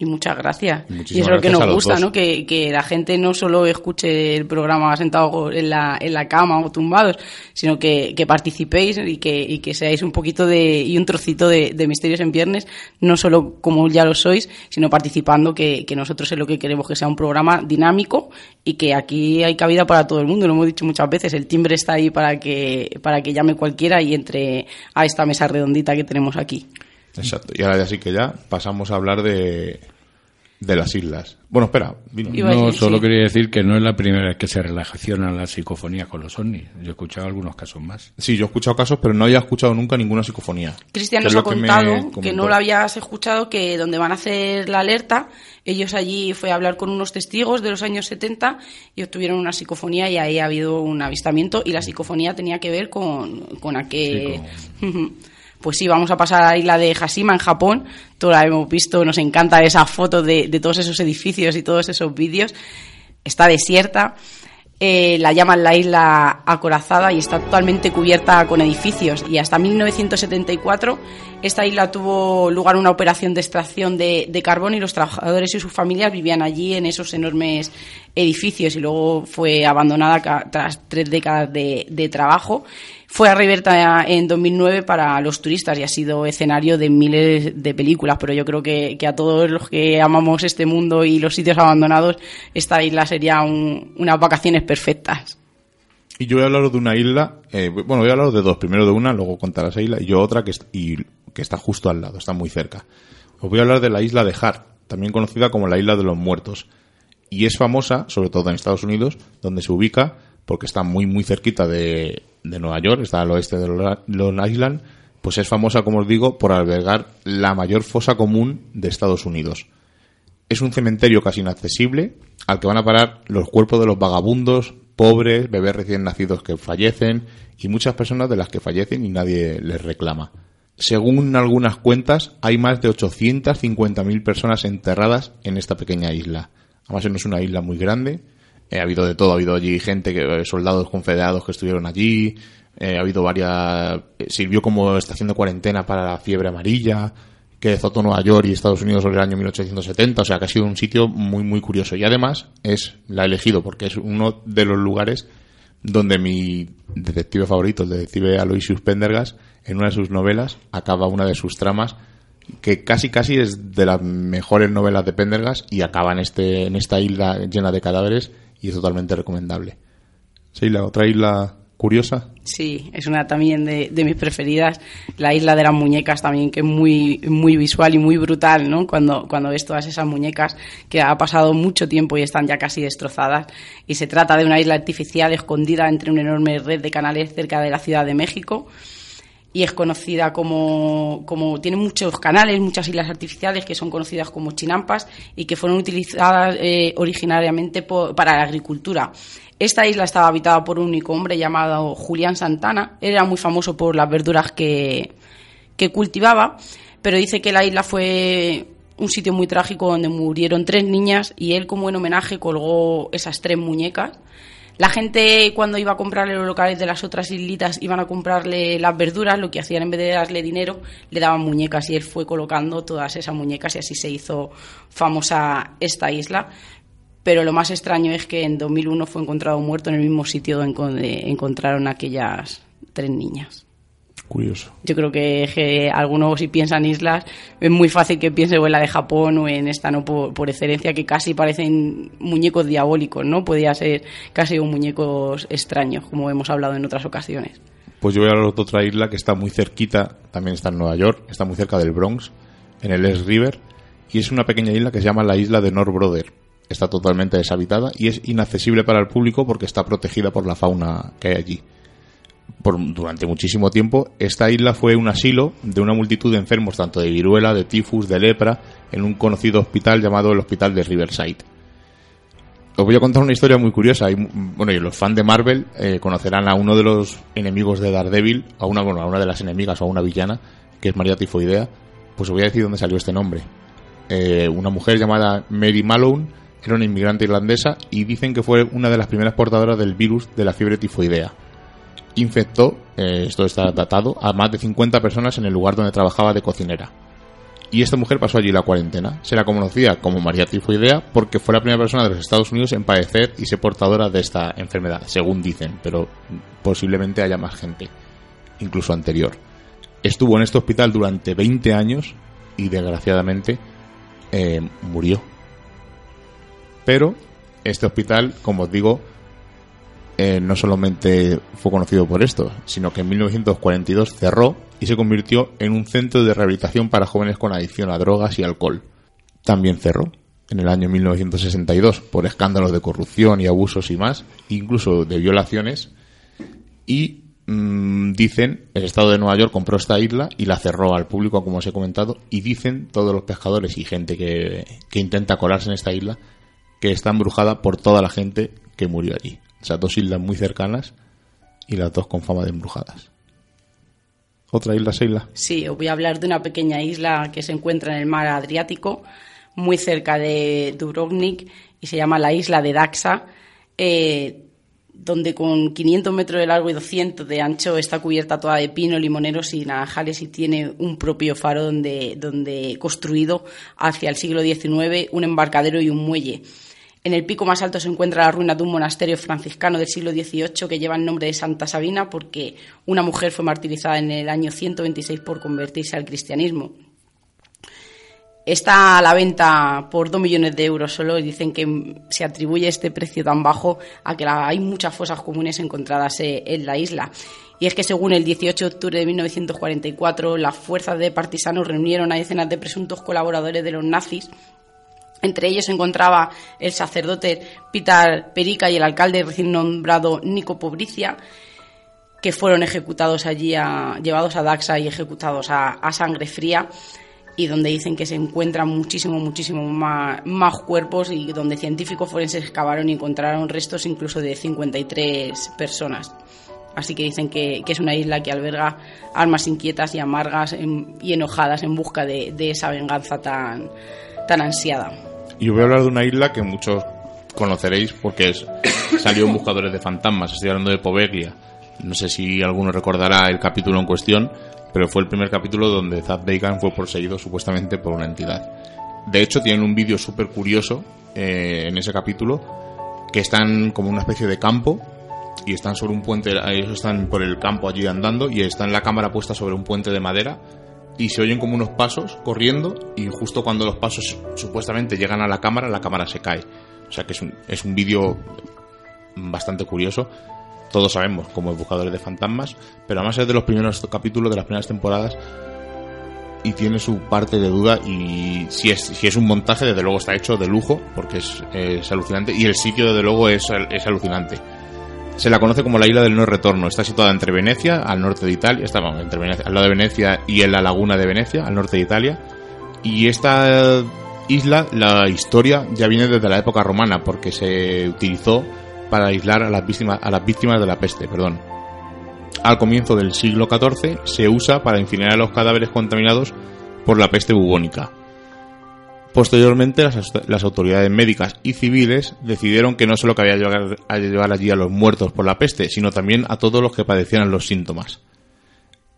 Y muchas gracias. Y eso es lo que nos gusta, ¿no? Que la gente no solo escuche el programa sentado en la cama o tumbados, sino que participéis y que seáis un poquito un trocito de Misterios en Viernes, no solo como ya lo sois, sino participando, que nosotros es lo que queremos, que sea un programa dinámico y que aquí hay cabida para todo el mundo. Lo hemos dicho muchas veces, el timbre está ahí para que llame cualquiera y entre a esta mesa redondita que tenemos aquí. Exacto, y ahora ya sí que ya pasamos a hablar de las islas. Bueno, espera, dinos. No, solo quería decir que no es la primera vez que se relaciona la psicofonía con los ovnis. Yo he escuchado algunos casos más. Sí, yo he escuchado casos, pero no había escuchado nunca ninguna psicofonía. Cristian nos ha contado que no lo habías escuchado, que donde van a hacer la alerta, ellos allí fue a hablar con unos testigos de los años 70 y obtuvieron una psicofonía y ahí ha habido un avistamiento y la psicofonía tenía que ver con aquel... Sí, Pues sí, vamos a pasar a la isla de Hashima, en Japón. Toda la hemos visto, nos encanta esa foto de todos esos edificios y todos esos vídeos. Está desierta, la llaman la isla acorazada y está totalmente cubierta con edificios. Y hasta 1974 Esta isla tuvo lugar una operación de extracción de carbón y los trabajadores y sus familias vivían allí en esos enormes edificios y luego fue abandonada tras 3 décadas de trabajo. Fue reabierta en 2009 para los turistas y ha sido escenario de miles de películas, pero yo creo que a todos los que amamos este mundo y los sitios abandonados, esta isla sería unas vacaciones perfectas. Y yo voy a hablaros de una isla, voy a hablaros de dos, primero de una, luego contarás esa isla, y yo otra que está justo al lado, está muy cerca. Os voy a hablar de la isla de Hart, también conocida como la isla de los muertos, y es famosa, sobre todo en Estados Unidos, donde se ubica, porque está muy muy cerquita de Nueva York, está al oeste de Long Island, pues es famosa, como os digo, por albergar la mayor fosa común de Estados Unidos. Es un cementerio casi inaccesible, al que van a parar los cuerpos de los vagabundos, pobres, bebés recién nacidos que fallecen y muchas personas de las que fallecen y nadie les reclama. Según algunas cuentas, hay más de 850.000 personas enterradas en esta pequeña isla. Además, no es una isla muy grande. Ha habido de todo. Ha habido allí gente, soldados confederados que estuvieron allí. Ha habido varias... Sirvió como estación de cuarentena para la fiebre amarilla, que azotó Nueva York y Estados Unidos sobre el año 1870, o sea que ha sido un sitio muy muy curioso y además la he elegido porque es uno de los lugares donde mi detective favorito, el detective Aloysius Pendergast, en una de sus novelas acaba una de sus tramas que casi es de las mejores novelas de Pendergast y acaba en esta isla llena de cadáveres y es totalmente recomendable. Sí, la otra isla... ¿Curiosa? Sí, es una también de mis preferidas, la isla de las muñecas también, que es muy muy visual y muy brutal, ¿no? Cuando ves todas esas muñecas que ha pasado mucho tiempo y están ya casi destrozadas, y se trata de una isla artificial escondida entre una enorme red de canales cerca de la Ciudad de México, y es conocida como tiene muchos canales, muchas islas artificiales que son conocidas como chinampas y que fueron utilizadas originariamente para la agricultura. Esta isla estaba habitada por un único hombre llamado Julián Santana. Él era muy famoso por las verduras que cultivaba, pero dice que la isla fue un sitio muy trágico donde murieron 3 niñas y él, como en homenaje, colgó esas 3 muñecas. La gente, cuando iba a comprarle los locales de las otras islitas, iban a comprarle las verduras, lo que hacían en vez de darle dinero, le daban muñecas y él fue colocando todas esas muñecas y así se hizo famosa esta isla. Pero lo más extraño es que en 2001 fue encontrado muerto en el mismo sitio donde encontraron aquellas 3 niñas. Curioso. Yo creo que algunos, si piensan islas, es muy fácil que piensen en la de Japón o en esta, no por excelencia, que casi parecen muñecos diabólicos, ¿no? Podía ser casi un muñecos extraños, como hemos hablado en otras ocasiones. Pues yo voy a hablar de otra isla que está muy cerquita, también está en Nueva York, está muy cerca del Bronx, en el East River, y es una pequeña isla que se llama la isla de North Brother. Está totalmente deshabitada y es inaccesible para el público porque está protegida por la fauna que hay allí. Durante muchísimo tiempo, esta isla fue un asilo de una multitud de enfermos, tanto de viruela, de tifus, de lepra, en un conocido hospital llamado el Hospital de Riverside. Os voy a contar una historia muy curiosa. Y los fans de Marvel conocerán a uno de los enemigos de Daredevil, a una de las enemigas o a una villana, que es María Tifoidea. Pues os voy a decir dónde salió este nombre. Una mujer llamada Mary Malone... Era una inmigrante irlandesa y dicen que fue una de las primeras portadoras del virus de la fiebre tifoidea. Infectó, esto está datado, a más de 50 personas en el lugar donde trabajaba de cocinera. Y esta mujer pasó allí la cuarentena. Se la conocía como María Tifoidea porque fue la primera persona de los Estados Unidos en padecer y ser portadora de esta enfermedad, según dicen, pero posiblemente haya más gente, incluso anterior. Estuvo en este hospital durante 20 años y desgraciadamente murió. Pero este hospital, como os digo, no solamente fue conocido por esto, sino que en 1942 cerró y se convirtió en un centro de rehabilitación para jóvenes con adicción a drogas y alcohol. También cerró en el año 1962 por escándalos de corrupción y abusos y más, incluso de violaciones. Y dicen, el estado de Nueva York compró esta isla y la cerró al público, como os he comentado, y dicen todos los pescadores y gente que intenta colarse en esta isla que está embrujada por toda la gente que murió allí. O sea, 2 islas muy cercanas y las 2 con fama de embrujadas. ¿Otra isla, Sheila? Sí, os voy a hablar de una pequeña isla que se encuentra en el mar Adriático, muy cerca de Dubrovnik, y se llama la isla de Daxa. donde con 500 metros de largo y 200 de ancho está cubierta toda de pino, limoneros y naranjales, y tiene un propio faro donde construido hacia el siglo XIX un embarcadero y un muelle. En el pico más alto se encuentra la ruina de un monasterio franciscano del siglo XVIII que lleva el nombre de Santa Sabina, porque una mujer fue martirizada en el año 126 por convertirse al cristianismo. Está a la venta por 2 millones de euros solo, y dicen que se atribuye este precio tan bajo a que hay muchas fosas comunes encontradas en la isla. Y es que según el 18 de octubre de 1944, las fuerzas de partisanos reunieron a decenas de presuntos colaboradores de los nazis. Entre ellos se encontraba el sacerdote Peter Perica y el alcalde recién nombrado Nico Pobricia, que fueron ejecutados allí, llevados a Daxa y ejecutados a sangre fría, y donde dicen que se encuentran muchísimo más cuerpos, y donde científicos forenses excavaron y encontraron restos incluso de 53 personas. Así que dicen que es una isla que alberga almas inquietas y amargas y enojadas en busca de esa venganza tan ansiada. Yo voy a hablar de una isla que muchos conoceréis porque salió en Buscadores de Fantasmas. Estoy hablando de Poveglia. No sé si alguno recordará el capítulo en cuestión, pero fue el primer capítulo donde Zak Bagans fue poseído supuestamente por una entidad. De hecho, tienen un vídeo súper curioso en ese capítulo, que están como una especie de campo y están sobre un puente. Ellos están por el campo allí andando y están la cámara puesta sobre un puente de madera, y se oyen como unos pasos corriendo, y justo cuando los pasos supuestamente llegan a la cámara se cae. O sea que es un vídeo bastante curioso. Todos sabemos como Buscadores de Fantasmas, pero además es de los primeros capítulos de las primeras temporadas y tiene su parte de duda, y si es un montaje, desde luego está hecho de lujo, porque es alucinante, y el sitio desde luego es alucinante. Se la conoce como la isla del no retorno. Está situada entre Venecia, al norte de Italia, entre Venecia, al lado de Venecia, y en la laguna de Venecia, al norte de Italia. Y esta isla, la historia ya viene desde la época romana, porque se utilizó para aislar a las víctimas de la peste, perdón. Al comienzo del siglo XIV se usa para incinerar a los cadáveres contaminados por la peste bubónica. Posteriormente, las autoridades médicas y civiles decidieron que no solo cabía llevar allí a los muertos por la peste, sino también a todos los que padecieran los síntomas.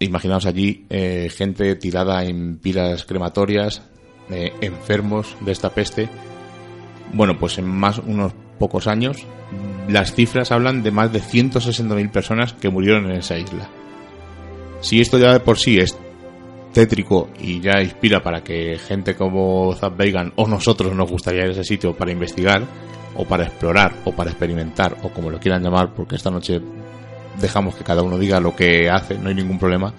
Imaginaos allí gente tirada en pilas crematorias, enfermos de esta peste. Bueno, pues en unos pocos años, las cifras hablan de más de 160.000 personas que murieron en esa isla. Si esto ya de por sí es tétrico y ya inspira para que gente como Zak Bagans o nosotros nos gustaría ir a ese sitio para investigar, o para explorar, o para experimentar, o como lo quieran llamar, porque esta noche dejamos que cada uno diga lo que hace, no hay ningún problema.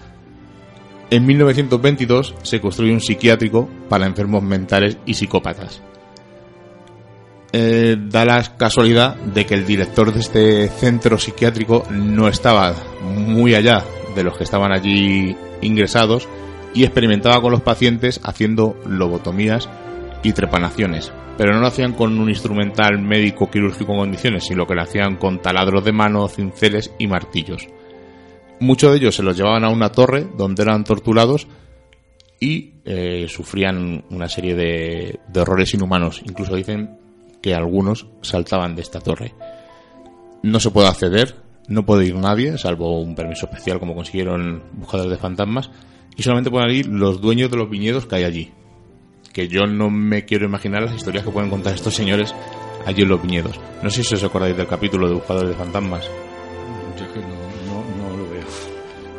En 1922 se construye un psiquiátrico para enfermos mentales y psicópatas. Da la casualidad de que el director de este centro psiquiátrico no estaba muy allá de los que estaban allí ingresados y experimentaba con los pacientes haciendo lobotomías y trepanaciones, pero no lo hacían con un instrumental médico quirúrgico en condiciones, sino que lo hacían con taladros de mano, cinceles y martillos. Muchos de ellos se los llevaban a una torre donde eran torturados y sufrían una serie de horrores inhumanos. Incluso dicen que algunos saltaban de esta torre. No se puede acceder, no puede ir nadie, salvo un permiso especial como consiguieron Buscadores de Fantasmas, y solamente pueden ir los dueños de los viñedos que hay allí, que yo no me quiero imaginar las historias que pueden contar estos señores allí en los viñedos. No sé si os acordáis del capítulo de Buscadores de Fantasmas. Yo es que no lo veo.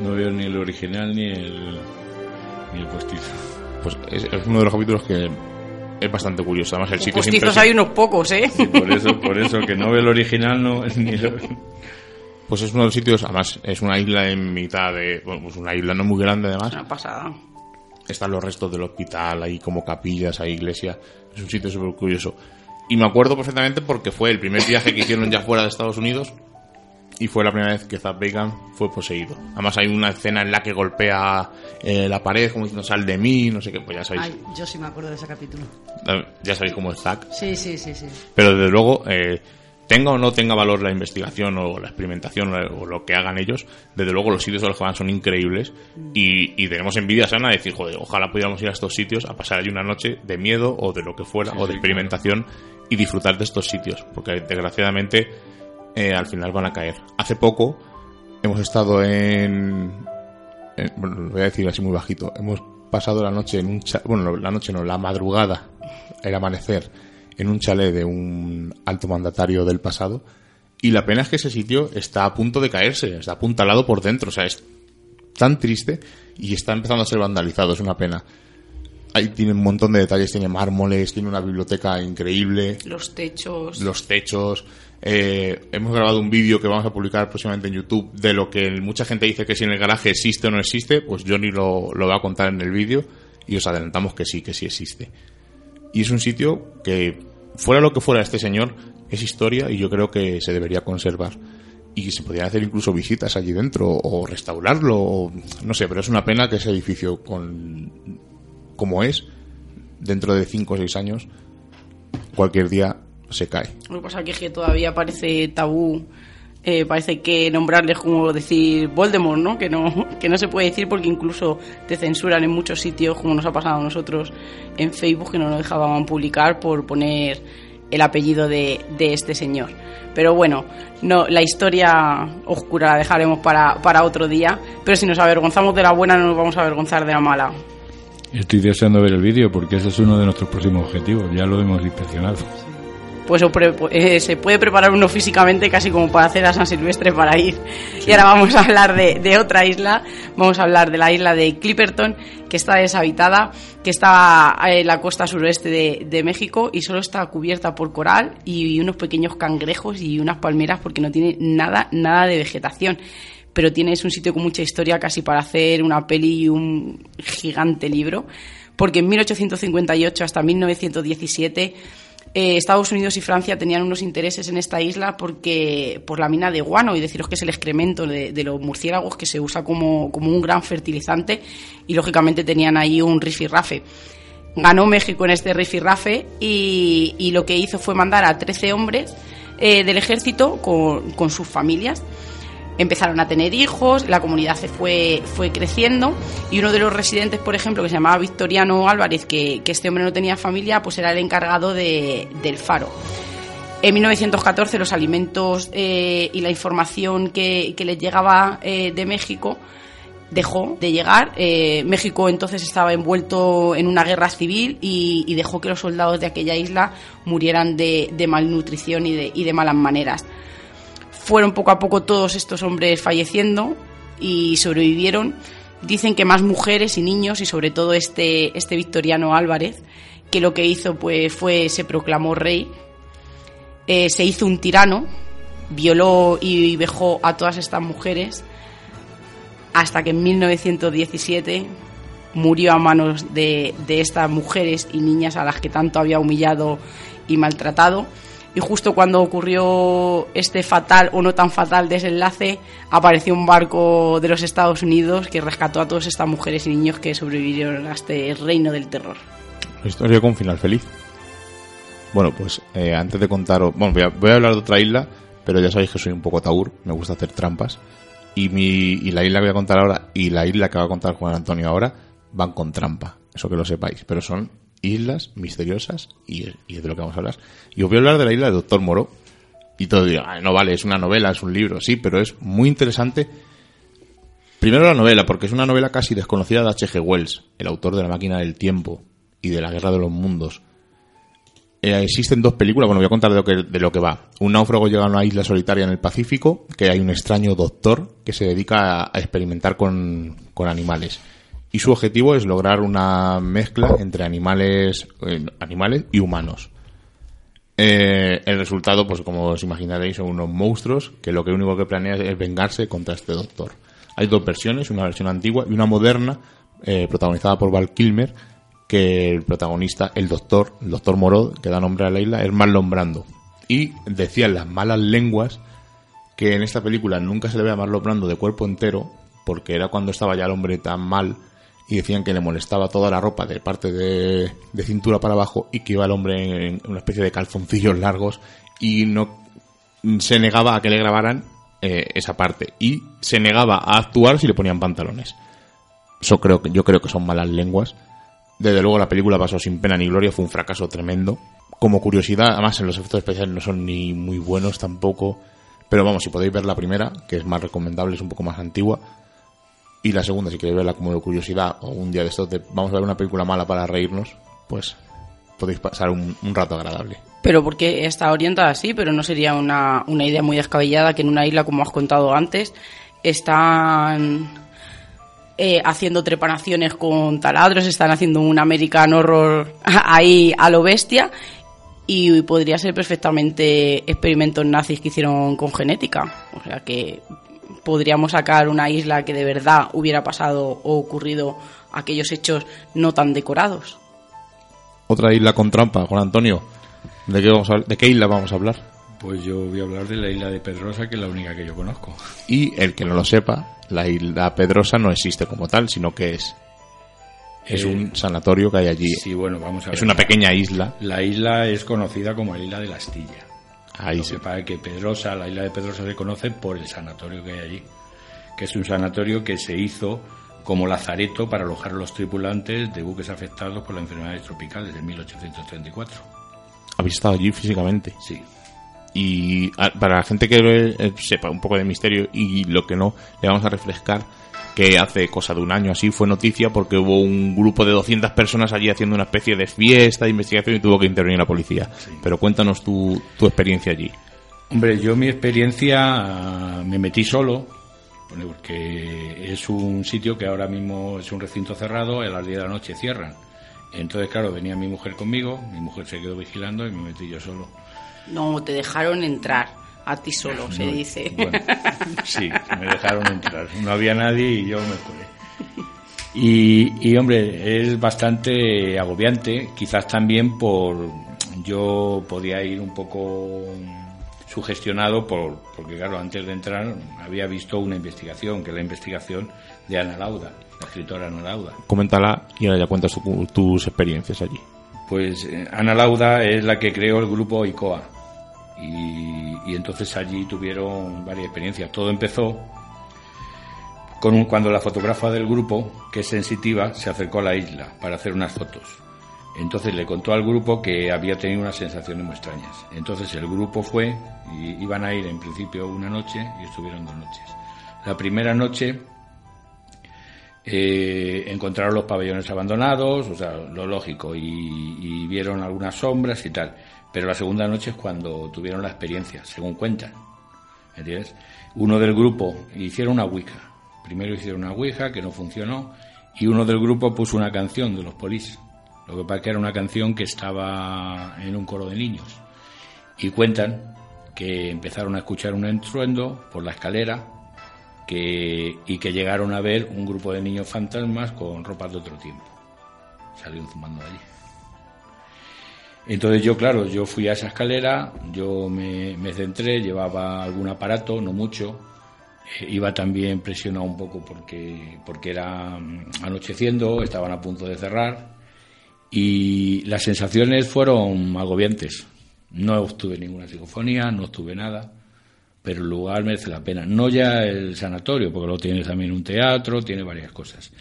No veo ni el original ni el postizo. Pues es uno de los capítulos que es bastante curioso. Además, el chico es impresionante. Hay unos pocos, ¿eh? Sí, por eso, que no ve el original, no. Ni lo... Pues es uno de los sitios. Además, es una isla en mitad de. Bueno, pues una isla no muy grande, además. Una pasada. Están los restos del hospital, hay como capillas, hay iglesia. Es un sitio súper curioso. Y me acuerdo perfectamente porque fue el primer viaje que hicieron ya fuera de Estados Unidos. Y fue la primera vez que Zak Bagans fue poseído. Además hay una escena en la que golpea la pared como diciendo sal de mí, no sé qué, pues ya sabéis. Ay, yo sí me acuerdo de ese capítulo. Ya sabéis cómo es Zak. Sí. Pero desde luego, tenga o no tenga valor la investigación o la experimentación o lo que hagan ellos, desde luego los sitios a los que van son increíbles y tenemos envidia sana de decir, joder, ojalá pudiéramos ir a estos sitios a pasar allí una noche de miedo o de lo que fuera, sí, o de experimentación, claro, y disfrutar de estos sitios, porque desgraciadamente al final van a caer. Hace poco hemos estado en bueno, lo voy a decir así muy bajito. Hemos pasado la noche en un la madrugada, el amanecer, en un chalet de un alto mandatario del pasado. Y la pena es que ese sitio está a punto de caerse, está apuntalado por dentro. O sea, es tan triste y está empezando a ser vandalizado, es una pena. Ahí tiene un montón de detalles, tiene mármoles, tiene una biblioteca increíble. Los techos. Hemos grabado un vídeo que vamos a publicar próximamente en YouTube de lo que mucha gente dice que si en el garaje existe o no existe, pues Johnny lo va a contar en el vídeo y os adelantamos que sí existe. Y es un sitio que, fuera lo que fuera este señor, es historia y yo creo que se debería conservar. Y se podrían hacer incluso visitas allí dentro o restaurarlo, o, no sé, pero es una pena que ese edificio como es, dentro de 5 o 6 años, cualquier día se cae. Lo que pasa es que todavía parece tabú, parece que nombrarles como decir Voldemort, ¿no? Que no se puede decir porque incluso te censuran en muchos sitios, como nos ha pasado a nosotros en Facebook, que no nos dejaban publicar por poner el apellido de este señor. Pero bueno, no, la historia oscura la dejaremos para otro día, pero si nos avergonzamos de la buena no nos vamos a avergonzar de la mala. Estoy deseando ver el vídeo porque ese es uno de nuestros próximos objetivos, ya lo hemos inspeccionado. Pues se puede preparar uno físicamente casi como para hacer a San Silvestre para ir. Sí. Y ahora vamos a hablar de otra isla, vamos a hablar de la isla de Clipperton, que está deshabitada, que está en la costa suroeste de México y solo está cubierta por coral y unos pequeños cangrejos y unas palmeras porque no tiene nada de vegetación. Pero es un sitio con mucha historia casi para hacer una peli y un gigante libro, porque en 1858 hasta 1917... Estados Unidos y Francia tenían unos intereses en esta isla por la mina de guano, y deciros que es el excremento de los murciélagos que se usa como un gran fertilizante, y lógicamente tenían ahí un rifirrafe. Ganó México en este rifirrafe y lo que hizo fue mandar a 13 hombres del ejército con sus familias. Empezaron a tener hijos, la comunidad se fue creciendo y uno de los residentes, por ejemplo, que se llamaba Victoriano Álvarez, que este hombre no tenía familia, pues era el encargado del faro. En 1914 los alimentos y la información que les llegaba de México dejó de llegar. México entonces estaba envuelto en una guerra civil y dejó que los soldados de aquella isla murieran de malnutrición y de malas maneras. Fueron poco a poco todos estos hombres falleciendo y sobrevivieron. Dicen que más mujeres y niños y sobre todo este Victoriano Álvarez, que lo que hizo pues fue se proclamó rey, se hizo un tirano, violó y vejó a todas estas mujeres hasta que en 1917 murió a manos de estas mujeres y niñas a las que tanto había humillado y maltratado. Y justo cuando ocurrió este fatal o no tan fatal desenlace, apareció un barco de los Estados Unidos que rescató a todas estas mujeres y niños que sobrevivieron a este reino del terror. La historia con final feliz. Bueno, pues antes de contaros... Bueno, voy a hablar de otra isla, pero ya sabéis que soy un poco taur, me gusta hacer trampas. Y la isla que voy a contar ahora y la isla que va a contar Juan Antonio ahora van con trampa, eso que lo sepáis, pero son... islas misteriosas y de lo que vamos a hablar. Y os voy a hablar de la isla de Doctor Moró. Y todo dirá, no vale, es una novela, es un libro. Sí, pero es muy interesante. Primero la novela, porque es una novela casi desconocida de H.G. Wells, el autor de La máquina del tiempo y de La guerra de los mundos. Existen dos películas, bueno, voy a contar de lo que va. Un náufrago llega a una isla solitaria en el Pacífico, que hay un extraño doctor que se dedica a experimentar con animales. Y su objetivo es lograr una mezcla entre animales y humanos. El resultado, pues como os imaginaréis, son unos monstruos que lo único que planean es vengarse contra este doctor. Hay dos versiones, una versión antigua y una moderna, protagonizada por Val Kilmer, que el protagonista, el doctor Moró, que da nombre a la isla, es Marlon Brando. Y decían las malas lenguas que en esta película nunca se le ve a Marlon Brando de cuerpo entero, porque era cuando estaba ya el hombre tan mal... Y decían que le molestaba toda la ropa de parte de cintura para abajo y que iba el hombre en una especie de calzoncillos largos y no se negaba a que le grabaran esa parte. Y se negaba a actuar si le ponían pantalones. Yo creo que son malas lenguas. Desde luego la película pasó sin pena ni gloria, fue un fracaso tremendo. Como curiosidad, además en los efectos especiales no son ni muy buenos tampoco... Pero vamos, si podéis ver la primera, que es más recomendable, es un poco más antigua, y la segunda, si queréis verla como de curiosidad o un día de estos, vamos a ver una película mala para reírnos, pues podéis pasar un rato agradable. Pero porque está orientada así, pero no sería una idea muy descabellada que en una isla, como has contado antes, están haciendo trepanaciones con taladros, están haciendo un American Horror ahí a lo bestia, y podría ser perfectamente experimentos nazis que hicieron con genética. O sea que podríamos sacar una isla que de verdad hubiera pasado o ocurrido aquellos hechos no tan decorados. Otra isla con trampa, Juan Antonio. ¿De qué isla vamos a hablar? Pues yo voy a hablar de la isla de Pedrosa, que es la única que yo conozco. Y el que no lo sepa, la isla Pedrosa no existe como tal, sino que es un sanatorio que hay allí. Sí, bueno, vamos a ver. Es una pequeña isla. La isla es conocida como la isla de la Astilla. Ahí lo que pasa es que Pedrosa, la isla de Pedrosa se conoce por el sanatorio que hay allí, que es un sanatorio que se hizo como lazareto para alojar a los tripulantes de buques afectados por las enfermedades tropicales de 1834. ¿Habéis estado allí físicamente? Sí. Y para la gente que sepa un poco de misterio y lo que no, le vamos a refrescar que hace cosa de un año así fue noticia porque hubo un grupo de 200 personas allí haciendo una especie de fiesta de investigación y tuvo que intervenir la policía. Sí. Pero cuéntanos tu experiencia allí. Hombre, yo mi experiencia me metí solo, porque es un sitio que ahora mismo es un recinto cerrado, a las 10 de la noche cierran. Entonces, claro, venía mi mujer conmigo, mi mujer se quedó vigilando y me metí yo solo. No, te dejaron entrar. A ti solo, se dice. Bueno, sí, me dejaron entrar. No había nadie y yo me colé. Y hombre, es bastante agobiante. Quizás también yo podía ir un poco sugestionado porque claro, antes de entrar había visto una investigación, que es la investigación de Ana Lauda, la escritora Ana Lauda. Coméntala y ahora ya cuentas tus experiencias allí. Pues Ana Lauda es la que creó el grupo ICOA. Y entonces allí tuvieron varias experiencias. Todo empezó cuando la fotógrafa del grupo, que es sensitiva, se acercó a la isla para hacer unas fotos. Entonces le contó al grupo que había tenido unas sensaciones muy extrañas. Entonces el grupo fue, y iban a ir en principio una noche y estuvieron 2 noches. La primera noche encontraron los pabellones abandonados, o sea, lo lógico, y vieron algunas sombras y tal. Pero la segunda noche es cuando tuvieron la experiencia, según cuentan, ¿entiendes? Uno del grupo hicieron una ouija. Primero hicieron una ouija que no funcionó y uno del grupo puso una canción de los Police. Lo que pasa que era una canción que estaba en un coro de niños. Y cuentan que empezaron a escuchar un estruendo por la escalera y que llegaron a ver un grupo de niños fantasmas con ropas de otro tiempo. Salieron fumando de allí. Entonces yo fui a esa escalera, yo me centré, llevaba algún aparato, no mucho, iba también presionado un poco porque era anocheciendo, estaban a punto de cerrar y las sensaciones fueron agobiantes. No obtuve ninguna psicofonía, no obtuve nada, pero el lugar merece la pena. No ya el sanatorio, porque lo tiene también un teatro, tiene varias cosas.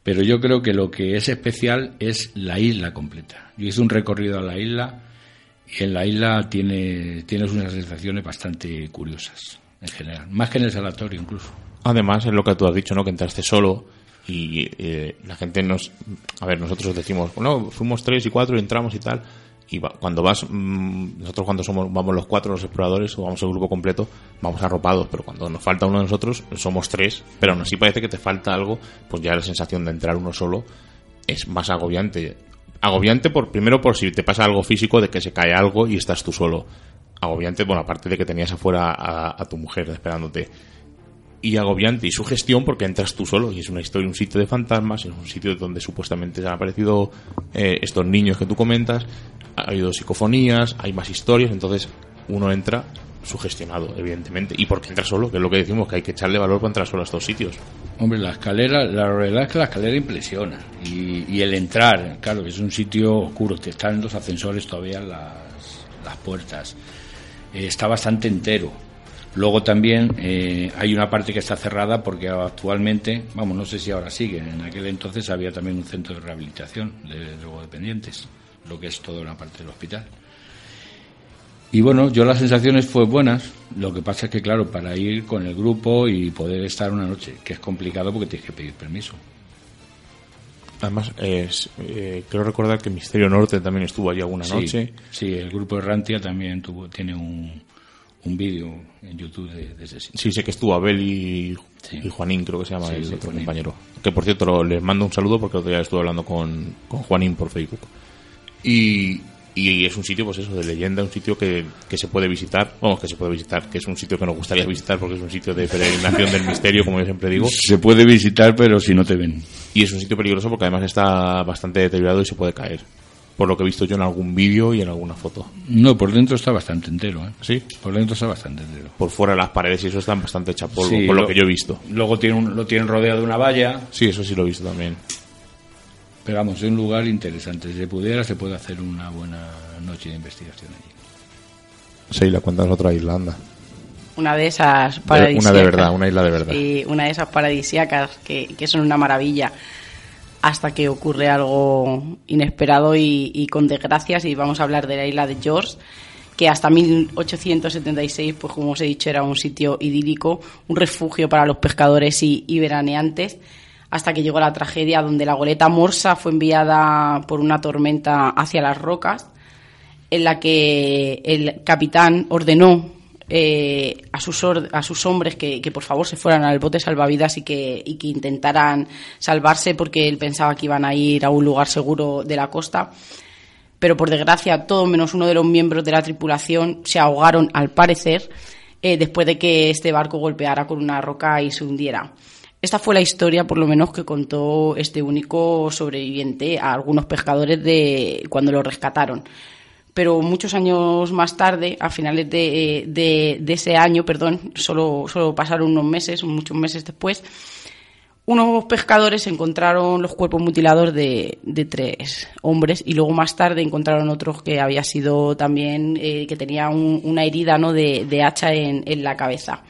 Pero yo creo que lo que es especial es la isla completa. Yo hice un recorrido a la isla y en la isla tienes unas sensaciones bastante curiosas en general, más que en el sanatorio incluso. Además, es lo que tú has dicho, ¿no? Que entraste solo y la gente nosotros decimos, bueno, fuimos 3 y 4 y entramos y tal. Y cuando nosotros cuando vamos los 4 los exploradores o vamos el grupo completo, vamos arropados, pero cuando nos falta uno de nosotros, somos 3, pero aún así parece que te falta algo, pues ya la sensación de entrar uno solo es más agobiante. Agobiante primero por si te pasa algo físico, de que se cae algo y estás tú solo. Agobiante, bueno, aparte de que tenías afuera a tu mujer esperándote. Y agobiante y sugestión porque entras tú solo y es una historia, un sitio de fantasmas, es un sitio donde supuestamente se han aparecido estos niños que tú comentas, ha habido psicofonías, hay más historias, entonces uno entra sugestionado, evidentemente, y porque entra solo, que es lo que decimos, que hay que echarle valor para entrar solo a estos sitios. Hombre, la verdad es que la escalera impresiona y el entrar, claro, que es un sitio oscuro, te están los ascensores todavía las puertas, está bastante entero. Luego también hay una parte que está cerrada porque actualmente, no sé si ahora sigue, en aquel entonces había también un centro de rehabilitación de drogodependientes, lo que es toda una parte del hospital. Y bueno, yo las sensaciones fue buenas, lo que pasa es que claro, para ir con el grupo y poder estar una noche, que es complicado porque tienes que pedir permiso. Además, creo recordar que Misterio Norte también estuvo allí alguna noche. Sí, el grupo Errantia también tiene un vídeo en YouTube de ese sitio. Sí, sé que estuvo Abel y Juanín, creo que se llama el otro compañero. Que por cierto, les mando un saludo porque el otro día estuve hablando con Juanín por Facebook. Y es un sitio, pues eso, de leyenda, un sitio que se puede visitar, vamos, que se puede visitar, que es un sitio que nos gustaría visitar porque es un sitio de peregrinación del misterio, como yo siempre digo. Se puede visitar, pero si no te ven. Y es un sitio peligroso porque además está bastante deteriorado y se puede caer, por lo que he visto yo en algún vídeo y en alguna foto. No, por dentro está bastante entero, ¿eh? Sí. Por dentro está bastante entero. Por fuera las paredes y eso están bastante hecha polvo, sí, por lo que yo he visto. Luego lo tienen rodeado de una valla. Sí, eso sí lo he visto también. Pero vamos, es un lugar interesante. Si pudiera, se puede hacer una buena noche de investigación allí. Sheila, cuéntanos otra isla, anda. Una de esas paradisíacas. Una de verdad, una isla de verdad. Y una de esas paradisíacas que son una maravilla hasta que ocurre algo inesperado y con desgracias. Y vamos a hablar de la isla de George, que hasta 1876, pues como os he dicho, era un sitio idílico, un refugio para los pescadores y veraneantes, hasta que llegó la tragedia donde la goleta Morsa fue enviada por una tormenta hacia las rocas, en la que el capitán ordenó a sus hombres que por favor se fueran al bote salvavidas y que intentaran salvarse porque él pensaba que iban a ir a un lugar seguro de la costa. Pero por desgracia, todo menos uno de los miembros de la tripulación se ahogaron, al parecer, después de que este barco golpeara con una roca y se hundiera. Esta fue la historia, por lo menos, que contó este único sobreviviente a algunos pescadores de cuando lo rescataron. Pero muchos años más tarde, a finales de ese año, solo pasaron muchos meses después, unos pescadores encontraron los cuerpos mutilados de 3 hombres y luego más tarde encontraron otros que había sido también, que tenía una herida, ¿no?, de hacha en la cabeza.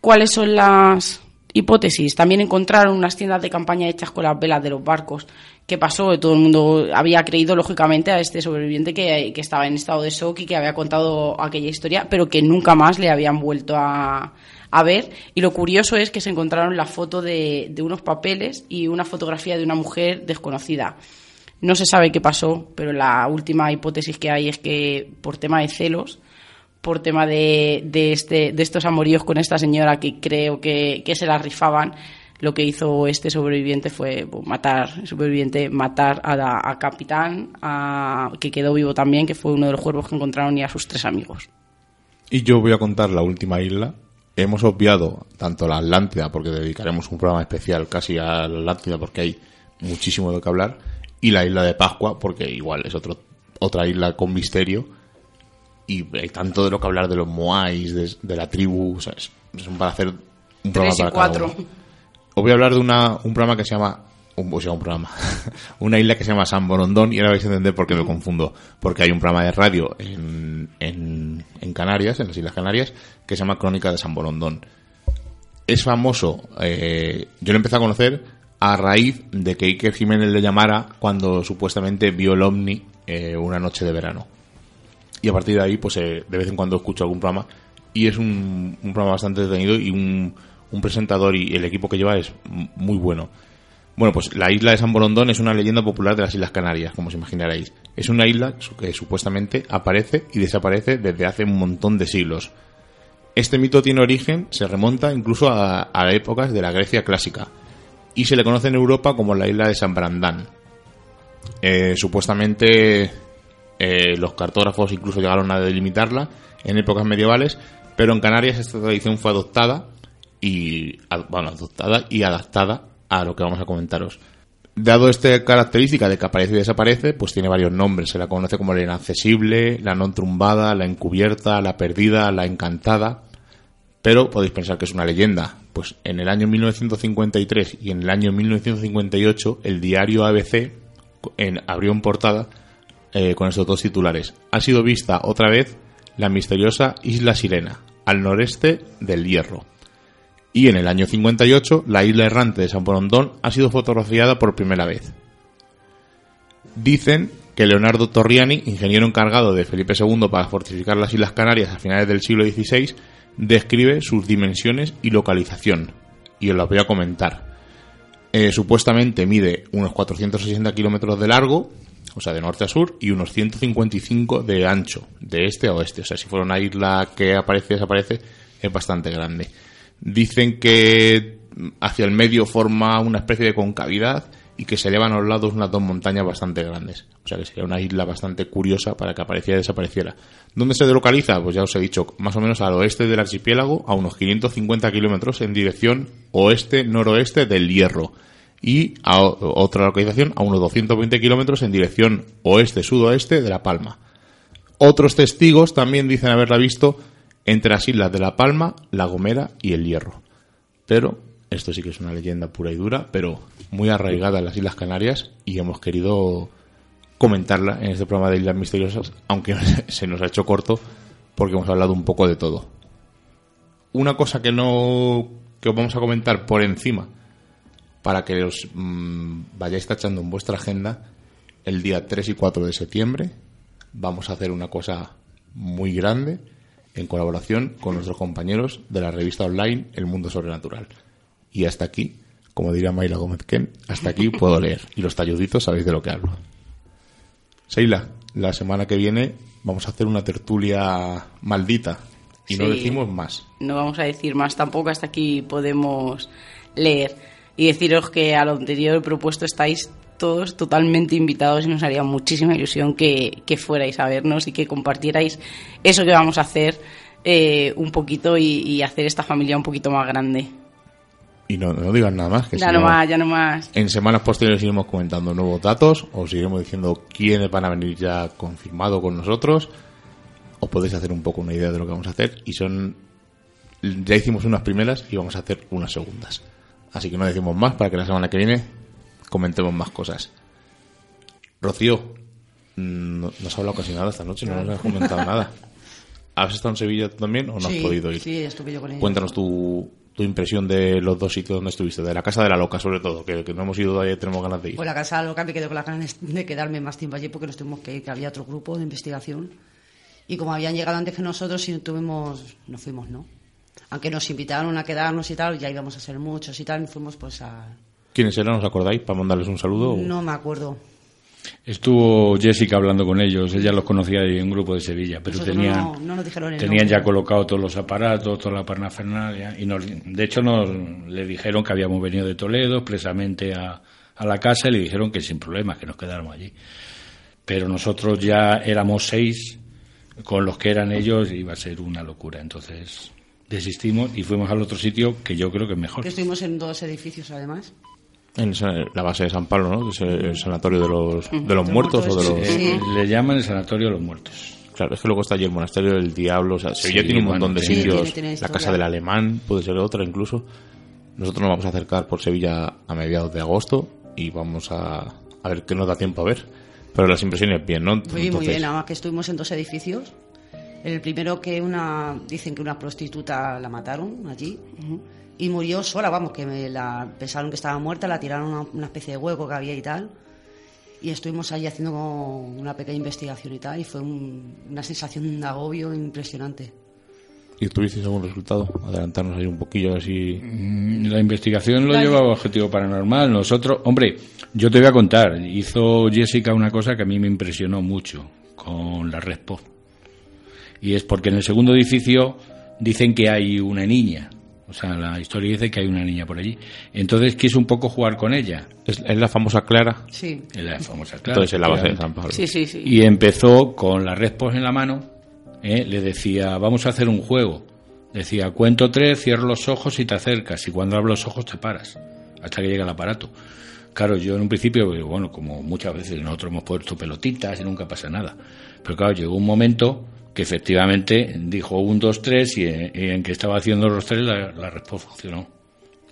¿Cuáles son las hipótesis? También encontraron unas tiendas de campaña hechas con las velas de los barcos. ¿Qué pasó? Todo el mundo había creído, lógicamente, a este sobreviviente que estaba en estado de shock y que había contado aquella historia, pero que nunca más le habían vuelto a ver. Y lo curioso es que se encontraron la foto de unos papeles y una fotografía de una mujer desconocida. No se sabe qué pasó, pero la última hipótesis que hay es que por tema de celos, por tema de estos amoríos con esta señora que creo que se la rifaban, lo que hizo este sobreviviente fue matar a capitán, que quedó vivo también, que fue uno de los cuervos que encontraron, y a sus 3 amigos. Y yo voy a contar la última isla. Hemos obviado tanto la Atlántida, porque dedicaremos un programa especial casi a la Atlántida, porque hay muchísimo de qué hablar, y la isla de Pascua, porque igual es otra isla con misterio. Y hay tanto de lo que hablar de los moais, de la tribu, ¿sabes? Son para hacer un programa para cada uno. Os voy a hablar de un programa que se llama... una isla que se llama San Borondón, y ahora vais a entender por qué me confundo. Porque hay un programa de radio en Canarias, en las Islas Canarias, que se llama Crónica de San Borondón. Es famoso. Yo lo empecé a conocer a raíz de que Iker Jiménez le llamara cuando supuestamente vio el OVNI una noche de verano. Y a partir de ahí, pues de vez en cuando escucho algún programa, y es un programa bastante detenido, y un presentador y el equipo que lleva es muy bueno. Bueno, pues la isla de San Borondón es una leyenda popular de las Islas Canarias, como os imaginaréis. Es una isla que supuestamente aparece y desaparece desde hace un montón de siglos. Este mito tiene origen, se remonta incluso a épocas de la Grecia clásica, y se le conoce en Europa como la isla de San Brandán. Supuestamente... los cartógrafos incluso llegaron a delimitarla en épocas medievales, pero en Canarias esta tradición fue adoptada y adaptada a lo que vamos a comentaros. Dado esta característica de que aparece y desaparece, pues tiene varios nombres. Se la conoce como la inaccesible, la no trumbada, la encubierta, la perdida, la encantada. Pero podéis pensar que es una leyenda. Pues en el año 1953 y en el año 1958 el diario ABC abrió en portada con estos 2 titulares. Ha sido vista otra vez la misteriosa Isla Sirena, al noreste del Hierro. Y en el año 58, la isla errante de San Borondón ha sido fotografiada por primera vez. Dicen que Leonardo Torriani, ingeniero encargado de Felipe II para fortificar las Islas Canarias a finales del siglo XVI, describe sus dimensiones y localización, y os las voy a comentar. Supuestamente mide unos 460 kilómetros de largo, o sea, de norte a sur, y unos 155 de ancho, de este a oeste. O sea, si fuera una isla que aparece y desaparece, es bastante grande. Dicen que hacia el medio forma una especie de concavidad y que se elevan a los lados unas dos montañas bastante grandes. O sea, que sería una isla bastante curiosa para que apareciera y desapareciera. ¿Dónde se localiza? Pues ya os he dicho, más o menos al oeste del archipiélago, a unos 550 kilómetros en dirección oeste-noroeste del Hierro. Y a otra localización, a unos 220 kilómetros en dirección oeste-sudoeste de La Palma. Otros testigos también dicen haberla visto entre las islas de La Palma, La Gomera y el Hierro. Pero esto sí que es una leyenda pura y dura, pero muy arraigada en las Islas Canarias, y hemos querido comentarla en este programa de Islas Misteriosas, aunque se nos ha hecho corto porque hemos hablado un poco de todo. Una cosa que os vamos a comentar por encima para que os vayáis tachando en vuestra agenda, el día 3 y 4 de septiembre vamos a hacer una cosa muy grande en colaboración con nuestros compañeros de la revista online El Mundo Sobrenatural. Y hasta aquí, como diría Mayra Gómez-Ken, hasta aquí puedo leer. Y los talluditos sabéis de lo que hablo. Sheila, la semana que viene vamos a hacer una tertulia maldita. Y sí, no decimos más. No vamos a decir más tampoco, hasta aquí podemos leer. Y deciros que a lo anterior propuesto estáis todos totalmente invitados y nos haría muchísima ilusión que fuerais a vernos y que compartierais eso que vamos a hacer un poquito y hacer esta familia un poquito más grande. Y no digas nada más. Que ya no más, ya no más. En semanas posteriores iremos comentando nuevos datos, os iremos diciendo quiénes van a venir ya confirmado con nosotros. Os podéis hacer un poco una idea de lo que vamos a hacer. Y ya hicimos unas primeras y vamos a hacer unas segundas. Así que no decimos más para que la semana que viene comentemos más cosas. Rocío, no has hablado casi nada esta noche, no nos has comentado nada. ¿Has estado en Sevilla tú también o no has podido ir? Sí, estuve yo con ella. Cuéntanos tu impresión de los dos sitios donde estuviste, de la Casa de la Loca sobre todo, que no hemos ido y tenemos ganas de ir. Pues la Casa de la Loca me quedo con las ganas de quedarme más tiempo allí porque nos tuvimos que ir, que había otro grupo de investigación y como habían llegado antes que nosotros y nos fuimos, ¿no? Aunque nos invitaron a quedarnos y tal, ya íbamos a ser muchos y tal, y fuimos pues a... ¿Quiénes eran? ¿Os acordáis? Para mandarles un saludo. No me acuerdo. Estuvo Jessica hablando con ellos, ella los conocía de un grupo de Sevilla, pero nosotros tenían ya colocado todos los aparatos, toda la parafernalia, y de hecho le dijeron que habíamos venido de Toledo expresamente a la casa y le dijeron que sin problemas, que nos quedáramos allí. Pero nosotros ya éramos 6, con los que eran ellos iba a ser una locura, entonces desistimos y fuimos al otro sitio que yo creo que es mejor. Que estuvimos en dos edificios además. En la base de San Pablo, ¿no? Es el sanatorio de los muertos o de los... Sí. Le llaman el sanatorio de los muertos. Claro, es que luego está allí el monasterio del diablo, o sea, Sevilla tiene un montón de sitios, la casa del alemán, puede ser otra incluso. Nosotros nos vamos a acercar por Sevilla a mediados de agosto y vamos a ver qué nos da tiempo a ver. Pero las impresiones bien, ¿no? Muy bien, además que estuvimos en dos edificios. El primero que dicen que una prostituta la mataron allí. Uh-huh. Y murió sola, vamos, que pensaron que estaba muerta, la tiraron a una especie de hueco que había y tal. Y estuvimos ahí haciendo una pequeña investigación y tal, y fue una sensación de agobio impresionante. ¿Y tuvisteis algún resultado? Adelantarnos ahí un poquillo, así... La investigación lo llevaba Objetivo Paranormal. Nosotros, hombre, yo te voy a contar, hizo Jessica una cosa que a mí me impresionó mucho con la Respo. Y es porque en el segundo edificio dicen que hay una niña. O sea, la historia dice que hay una niña por allí. Entonces quiso un poco jugar con ella. ¿Es la famosa Clara? Sí. Es la famosa Clara. Entonces es la base de San Pablo. Sí, sí, sí. Y empezó con la Red Post en la mano. Le decía, vamos a hacer un juego. Decía, cuento 3, cierro los ojos y te acercas. Y cuando abro los ojos te paras. Hasta que llega el aparato. Claro, yo en un principio, bueno, como muchas veces nosotros hemos puesto pelotitas y nunca pasa nada. Pero claro, llegó un momento que efectivamente dijo 1, 2, 3 y en que estaba haciendo los 3 la respuesta funcionó.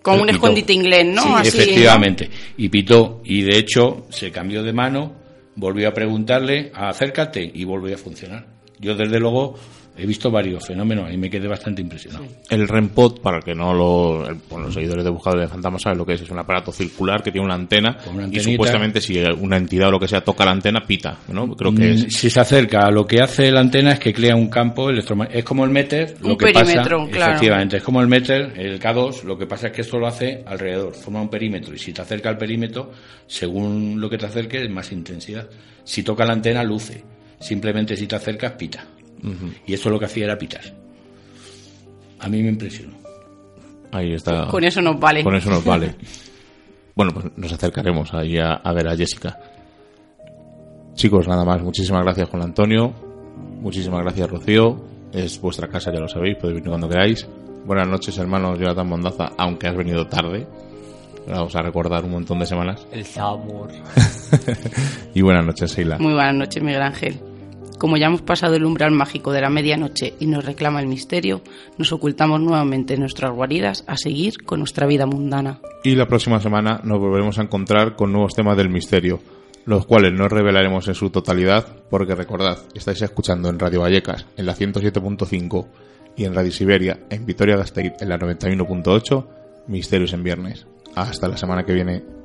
Como un escondite inglés, ¿no? Sí, así, efectivamente. ¿No? Y pitó. Y de hecho se cambió de mano, volvió a preguntarle, acércate, y volvió a funcionar. Yo desde luego He visto varios fenómenos y me quedé bastante impresionado. Sí. El REMPOT, para que no lo... Bueno, los seguidores de Buscadores de Fantasmas saben lo que es un aparato circular que tiene una antena y supuestamente si una entidad o lo que sea toca la antena, pita, ¿no? Creo que es... Si se acerca, lo que hace la antena es que crea un campo electromagnético. Es como el METER, lo que pasa... Claro. Efectivamente, es como el METER, el K2, lo que pasa es que esto lo hace alrededor, forma un perímetro y si te acerca al perímetro, según lo que te acerque, es más intensidad. Si toca la antena, luce. Simplemente si te acercas, pita. Uh-huh. Y eso lo que hacía era pitar. A mí me impresionó. Ahí está. Con eso nos vale. Con eso nos vale. Bueno, pues nos acercaremos ahí a ver a Jessica. Chicos, nada más. Muchísimas gracias, Juan Antonio. Muchísimas gracias, Rocío. Es vuestra casa, ya lo sabéis. Podéis venir cuando queráis. Buenas noches, hermano Jonathan Mondaza, aunque has venido tarde. Vamos a recordar un montón de semanas. El sabor. Y buenas noches, Sheila. Muy buenas noches, Miguel Ángel. Como ya hemos pasado el umbral mágico de la medianoche y nos reclama el misterio, nos ocultamos nuevamente en nuestras guaridas a seguir con nuestra vida mundana. Y la próxima semana nos volveremos a encontrar con nuevos temas del misterio, los cuales no revelaremos en su totalidad, porque recordad, estáis escuchando en Radio Vallecas, en la 107.5, y en Radio Siberia, en Vitoria-Gasteiz, en la 91.8, Misterios en Viernes. Hasta la semana que viene.